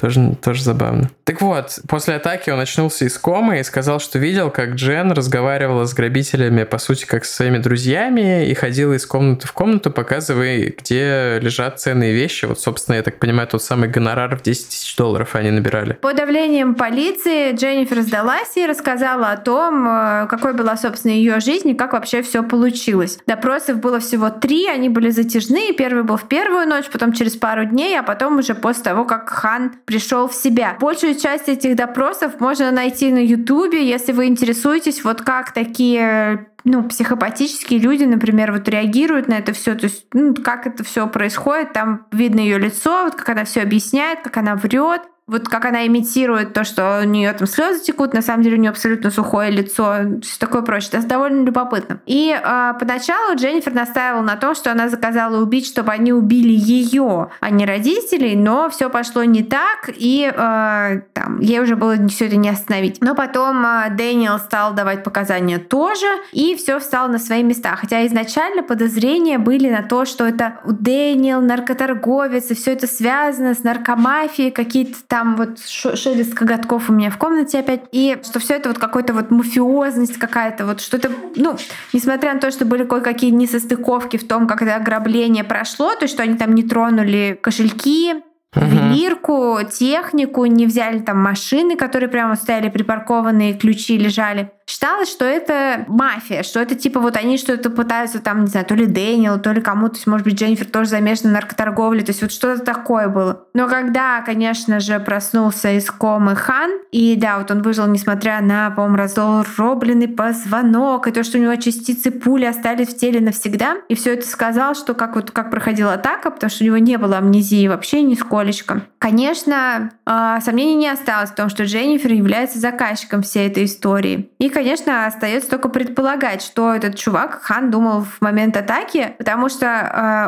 Тоже, тоже забавно. Так вот, после атаки он очнулся из комы и сказал, что видел, как Джен разговаривала с грабителями, по сути, как со своими друзьями, и ходила из комнаты в комнату, показывая, где лежат ценные вещи. Вот, собственно, я так понимаю, тот самый гонорар в десять тысяч долларов они набирали. Под давлением полиции Дженнифер сдалась и рассказала о том, какой была, собственно, ее жизнь и как вообще все получилось. Допросов было всего три, они были затяжные. Первый был в первую ночь, потом через пару дней, а потом уже после того, как Хан пришел в себя. Большую часть этих допросов можно найти на Ютубе, если вы интересуетесь, вот как такие ну, психопатические люди, например, вот реагируют на это все, то есть ну, как это все происходит, там видно ее лицо, вот как она все объясняет, как она врет. Вот как она имитирует то, что у нее там слезы текут, на самом деле у нее абсолютно сухое лицо, все такое прочее. Это довольно любопытно. И э, поначалу Дженнифер настаивала на том, что она заказала убить, чтобы они убили ее, а не родителей, но все пошло не так, и э, там, ей уже было все это не остановить. Но потом э, Дэниел стал давать показания тоже, и все встало на свои места. Хотя изначально подозрения были на то, что это Дэниел наркоторговец, и все это связано с наркомафией, какие-то там там вот шелест коготков у меня в комнате опять, и что все это вот какая-то вот мафиозность какая-то, вот что-то, ну, несмотря на то, что были кое-какие несостыковки в том, как это ограбление прошло, то, что они там не тронули кошельки, ювелирку, технику, не взяли там машины, которые прямо стояли припаркованные, ключи лежали. Считалось, что это мафия, что это типа вот они что-то пытаются там, не знаю, то ли Дэниел, то ли кому-то, то есть, может быть, Дженнифер тоже замешана в наркоторговле, то есть вот что-то такое было. Но когда, конечно же, проснулся из комы Хан, и да, вот он выжил, несмотря на, по-моему, разорубленный позвонок, и то, что у него частицы пули остались в теле навсегда, и все это сказал, что как вот как проходила атака, потому что у него не было амнезии вообще нисколечко. Конечно, сомнений не осталось в том, что Дженнифер является заказчиком всей этой истории. И, конечно, остается только предполагать, что этот чувак Хан думал в момент атаки, потому что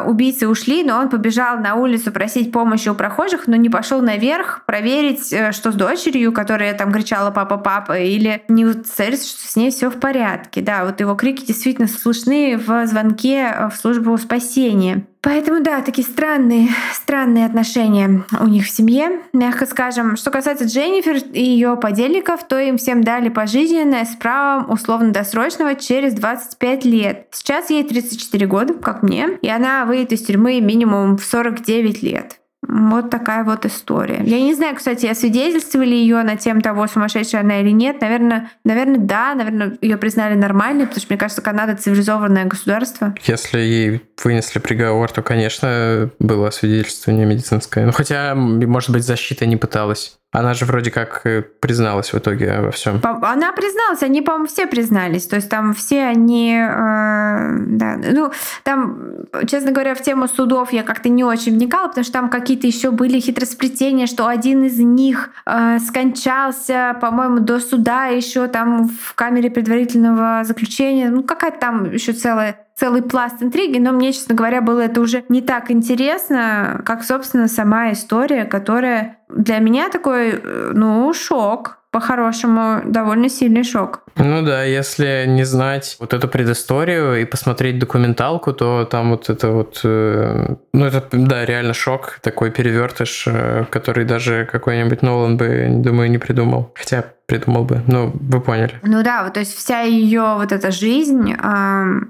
э, убийцы ушли, но он побежал на улицу просить помощи у прохожих, но не пошел наверх проверить, что с дочерью, которая там кричала «папа, папа», или не уцелился, что с ней все в порядке. Да, вот его крики действительно слышны в звонке в службу спасения. Поэтому, да, такие странные, странные отношения у них в семье, мягко скажем. Что касается Дженнифер и ее подельников, то им всем дали пожизненное с правом условно-досрочного через двадцать пять лет. Сейчас ей тридцать четыре года, как мне, и она выйдет из тюрьмы минимум в сорок девять лет. Вот такая вот история. Я не знаю, кстати, освидетельствовали ее на тему того, сумасшедшая она или нет. Наверное, наверное, да, наверное, ее признали нормальной, потому что, мне кажется, Канада цивилизованное государство. Если ей вынесли приговор, то, конечно, было освидетельствование медицинское. Ну, хотя, может быть, защита не пыталась. Она же вроде как призналась в итоге во всем. Она призналась, они, по-моему, все признались. То есть там все они... Э, да. Ну, там, честно говоря, в тему судов я как-то не очень вникала, потому что там какие-то еще были хитросплетения, что один из них э, скончался, по-моему, до суда еще там в камере предварительного заключения. Ну, какая-то там еще целая... целый пласт интриги, но мне, честно говоря, было это уже не так интересно, как, собственно, сама история, которая для меня такой, ну, шок. По-хорошему, довольно сильный шок. Ну да, если не знать вот эту предысторию и посмотреть документалку, то там вот это вот... Э, ну это, да, реально шок, такой перевертыш, э, который даже какой-нибудь Нолан бы, думаю, не придумал. Хотя придумал бы, но вы поняли. Ну да, вот, то есть вся ее вот эта жизнь, э,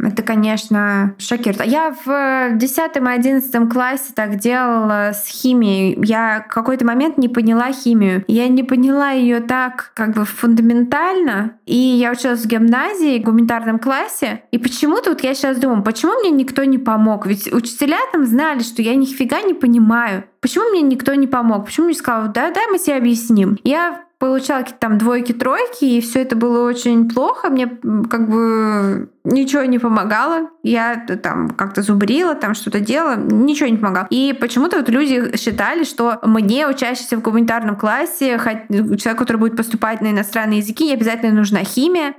это, конечно, шокирует. Я в десятом и одиннадцатом классе так делала с химией. Я в какой-то момент не поняла химию. Я не поняла ее так, как бы фундаментально. И я училась в гимназии, в гуманитарном классе. И почему-то вот я сейчас думаю, почему мне никто не помог? Ведь учителя там знали, что я нифига не понимаю. Почему мне никто не помог? Почему мне сказал, да, да, мы тебе объясним. Я получала какие-то там двойки, тройки, и все это было очень плохо. Мне как бы ничего не помогало. Я там как-то зубрила, там что-то делала, ничего не помогало. И почему-то вот люди считали, что мне, учащейся в гуманитарном классе, человек, который будет поступать на иностранные языки, обязательно нужна химия.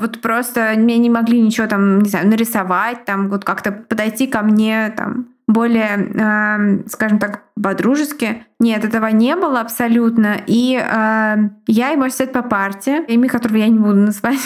Вот просто мне не могли ничего там, не знаю, нарисовать, там вот как-то подойти ко мне там более, э, скажем так, по-дружески. Нет, этого не было абсолютно. И э, я и мой сосед по парте, имя которого я не буду назвать,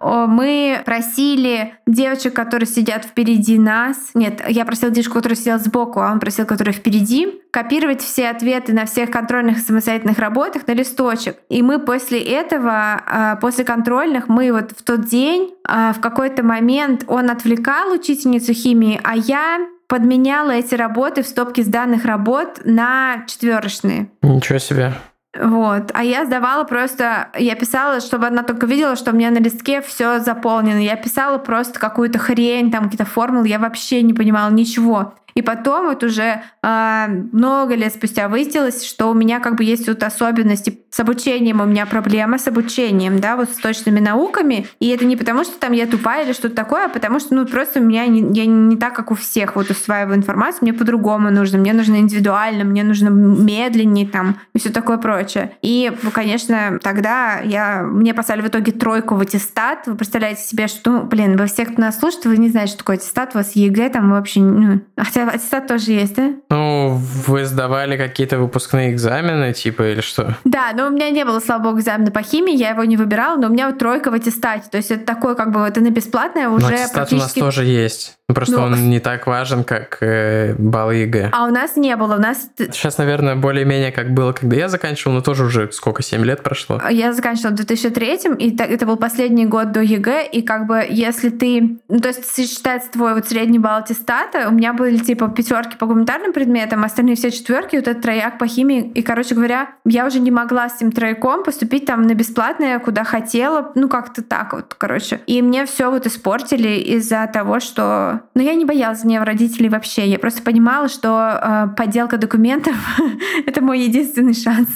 мы просили девочек, которые сидят впереди нас. Нет, я просила девочку, которая сидела сбоку, а он просил, которая впереди, копировать все ответы на всех контрольных и самостоятельных работах на листочек. И мы после этого, э, после контрольных, мы вот в тот день, э, в какой-то момент он отвлекал учительницу химии, а я подменяла эти работы в стопке сданных работ на четверочные. Ничего себе. Вот. А я сдавала просто... Я писала, чтобы она только видела, что у меня на листке все заполнено. Я писала просто какую-то хрень, там какие-то формулы. Я вообще не понимала ничего. И потом вот уже э, много лет спустя выяснилось, что у меня как бы есть вот особенности с обучением, у меня проблема с обучением, да, вот с точными науками. И это не потому, что там я тупая или что-то такое, а потому что, ну, просто у меня, не, я не так, как у всех, вот усваиваю информацию, мне по-другому нужно, мне нужно индивидуально, мне нужно медленнее там и все такое прочее. И, конечно, тогда я, мне поставили в итоге тройку в аттестат. Вы представляете себе, что, ну, блин, вы все, кто нас слушает, вы не знаете, что такое аттестат, у вас ЕГЭ там вообще, ну, хотя аттестат тоже есть, да? Ну, вы сдавали какие-то выпускные экзамены, типа, или что? Да, но у меня не было, слава богу, экзамена по химии, я его не выбирала, но у меня вот тройка в аттестате, то есть это такое, как бы, это на бесплатное уже практически... Но аттестат у нас тоже есть. Ну, просто ну, он не так важен, как э, баллы ЕГЭ. А у нас не было. У нас... Сейчас, наверное, более-менее как было, когда я заканчивал, но тоже уже сколько, семь лет прошло. Я заканчивала в две тысячи третьем, и это был последний год до ЕГЭ, и как бы если ты... Ну, то есть считается твой вот средний балл аттестата, у меня были типа пятерки по гуманитарным предметам, остальные все четверки, вот этот трояк по химии. И, короче говоря, я уже не могла с этим трояком поступить там на бесплатное, куда хотела. Ну, как-то так вот, короче. И мне все вот испортили из-за того, что... Но я не боялась гнева родителей вообще. Я просто понимала, что э, подделка документов — это мой единственный шанс.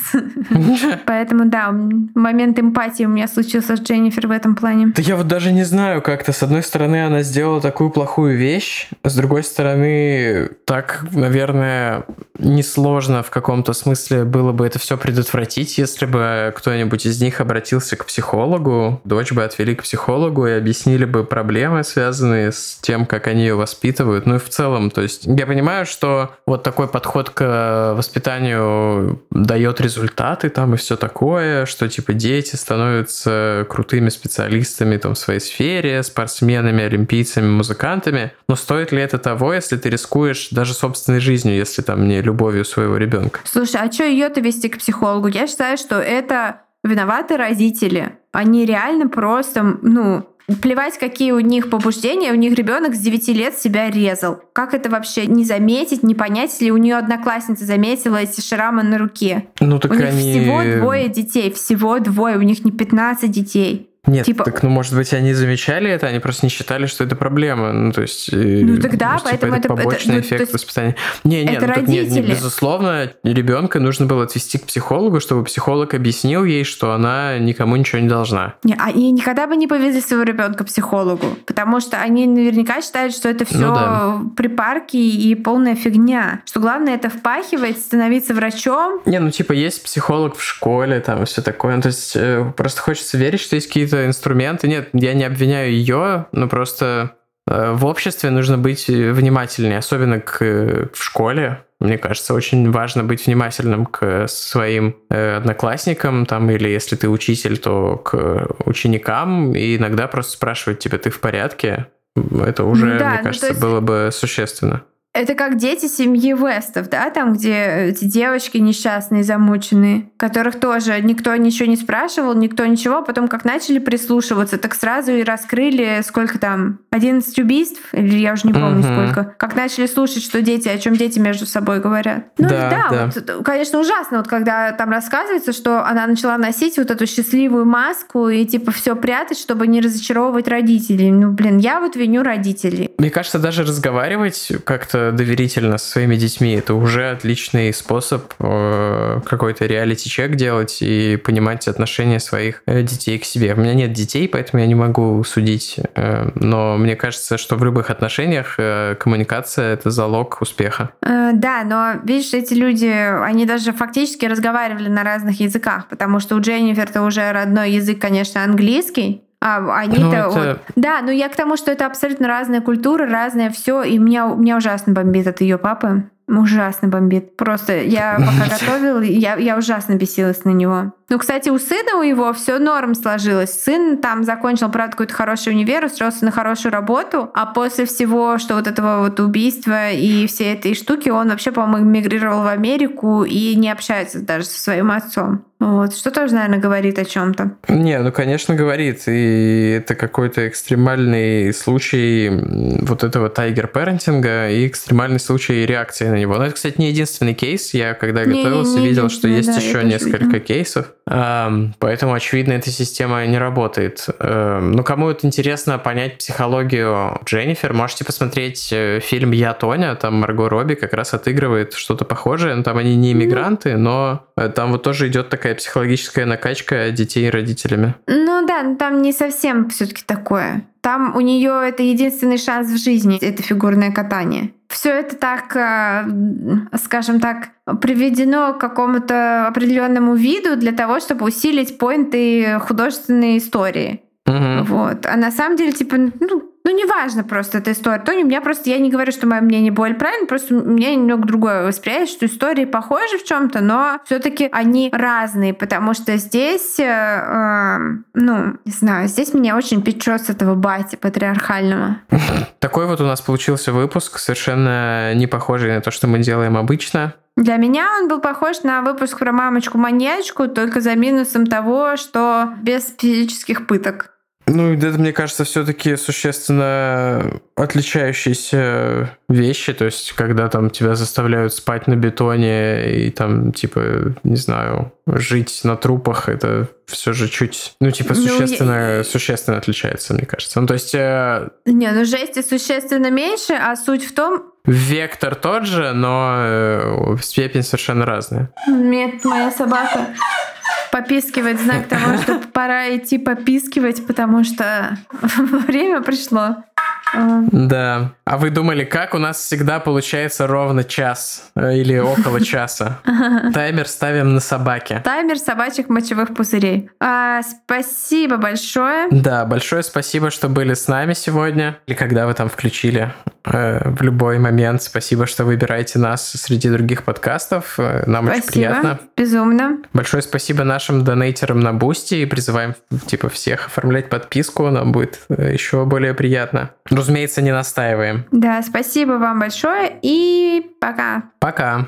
Поэтому, да, момент эмпатии у меня случился с Дженнифер в этом плане. Да я вот даже не знаю как-то. С одной стороны, она сделала такую плохую вещь. С другой стороны, так, наверное, несложно в каком-то смысле было бы это все предотвратить, если бы кто-нибудь из них обратился к психологу. Дочь бы отвели к психологу и объяснили бы проблемы, связанные с тем, как они ее воспитывают. Ну и в целом, то есть я понимаю, что вот такой подход к воспитанию дает результаты там и все такое, что типа дети становятся крутыми специалистами там в своей сфере, спортсменами, олимпийцами, музыкантами. Но стоит ли это того, если ты рискуешь даже собственной жизнью, если там не любовью своего ребенка? Слушай, а что ее-то вести к психологу? Я считаю, что это виноваты родители. Они реально просто, ну... Плевать, какие у них побуждения, у них ребенок с девяти лет себя резал. Как это вообще не заметить, не понять, если у нее одноклассница заметила эти шрамы на руке? Ну, так у них они... всего двое детей, всего двое, у них не пятнадцать детей. Нет, типа... так, ну, может быть, они замечали это, они просто не считали, что это проблема. Ну, то есть... Ну, тогда, ну, поэтому типа, это... побочный это, эффект ну, воспитания. Не, не, это ну, родители. Так, нет, не, безусловно, ребенка нужно было отвести к психологу, чтобы психолог объяснил ей, что она никому ничего не должна. Не, они никогда бы не повезли своего ребенка к психологу, потому что они наверняка считают, что это все ну, да. припарки и полная фигня. Что главное это впахивать, становиться врачом. Не, ну, типа, есть психолог в школе, там, все такое. Ну, то есть, просто хочется верить, что есть какие-то инструменты. Нет, я не обвиняю ее, но просто э, в обществе нужно быть внимательнее, особенно к, э, в школе. Мне кажется, очень важно быть внимательным к своим э, одноклассникам, там, или если ты учитель, то к ученикам, и иногда просто спрашивать тебя, ты в порядке? Это уже, да, мне кажется, ну, то есть... было бы существенно. Это как дети семьи Вестов, да, там, где эти девочки несчастные, замученные, которых тоже никто ничего не спрашивал, никто ничего, потом как начали прислушиваться, так сразу и раскрыли, сколько там, одиннадцать убийств, или я уже не помню угу. сколько, как начали слушать, что дети, о чем дети между собой говорят. Ну да, да, да. Вот, конечно, ужасно, вот когда там рассказывается, что она начала носить вот эту счастливую маску и типа все прятать, чтобы не разочаровывать родителей. Ну, блин, я вот виню родителей. Мне кажется, даже разговаривать как-то доверительно со своими детьми. Это уже отличный способ э, какой-то реалити-чек делать и понимать отношения своих детей к себе. У меня нет детей, поэтому я не могу судить. Э, но мне кажется, что в любых отношениях э, коммуникация — это залог успеха. Э, да, но видишь, эти люди, они даже фактически разговаривали на разных языках, потому что у Дженнифер-то уже родной язык, конечно, английский. А они-то ну, это... вот... Да, но я к тому, что это абсолютно разная культура, разное все, и меня, меня ужасно бомбит от ее папы. Ужасно бомбит. Просто я пока готовила, я, я ужасно бесилась на него. Ну, кстати, у сына у его все норм сложилось. Сын там закончил, правда, какой-то хороший универ, устроился на хорошую работу, а после всего, что вот этого вот убийства и всей этой штуки, он вообще, по-моему, мигрировал в Америку и не общается даже со своим отцом. Вот. Что тоже, наверное, говорит о чем-то. Не, ну, конечно, говорит. И это какой-то экстремальный случай вот этого тайгер-пэрентинга и экстремальный случай реакции на него. Но это, кстати, не единственный кейс. Я, когда не, готовился, не, не видел, что есть да, еще несколько видно. Кейсов. Поэтому, очевидно, эта система не работает. Но кому это интересно понять психологию Дженнифер, можете посмотреть фильм «Я, Тоня». Там Марго Робби как раз отыгрывает что-то похожее. Но там они не иммигранты, но там вот тоже идет такая психологическая накачка детей родителями. Ну да, но там не совсем все-таки такое. Там у нее это единственный шанс в жизни, это фигурное катание. Все это так, скажем так, приведено к какому-то определенному виду для того, чтобы усилить поинты художественной истории. Угу. Вот. А на самом деле, типа, ну, Ну, неважно просто эта история. То у меня просто, я не говорю, что мое мнение более правильно, просто у меня немного другое восприятие, что истории похожи в чем-то, но все-таки они разные, потому что здесь, э, ну, не знаю, здесь меня очень печет с этого бати патриархального. Такой вот у нас получился выпуск, совершенно не похожий на то, что мы делаем обычно. Для меня он был похож на выпуск про мамочку-маньячку, только за минусом того, что без физических пыток. Ну, это, мне кажется, все-таки существенно отличающиеся вещи, то есть, когда там тебя заставляют спать на бетоне и там, типа, не знаю, жить на трупах, это все же чуть, ну, типа, существенно, ну, я... существенно отличается, мне кажется. Ну, то есть... Э... Не, ну, жести существенно меньше, а суть в том... Вектор тот же, но степень совершенно разная. Нет, моя собака... попискивать, знак того, что пора идти попискивать, потому что время пришло. Да. А вы думали, как у нас всегда получается ровно час или около часа? Таймер ставим на собаке. Таймер собачьих мочевых пузырей. А, спасибо большое. Да, большое спасибо, что были с нами сегодня. Или когда вы там включили э, в любой момент. Спасибо, что выбираете нас среди других подкастов. Нам спасибо. Очень приятно. Безумно. Большое спасибо нашим донейтерам на Boosty. И призываем типа всех оформлять подписку. Нам будет еще более приятно. Разумеется, не настаиваем. Да, спасибо вам большое и пока. Пока.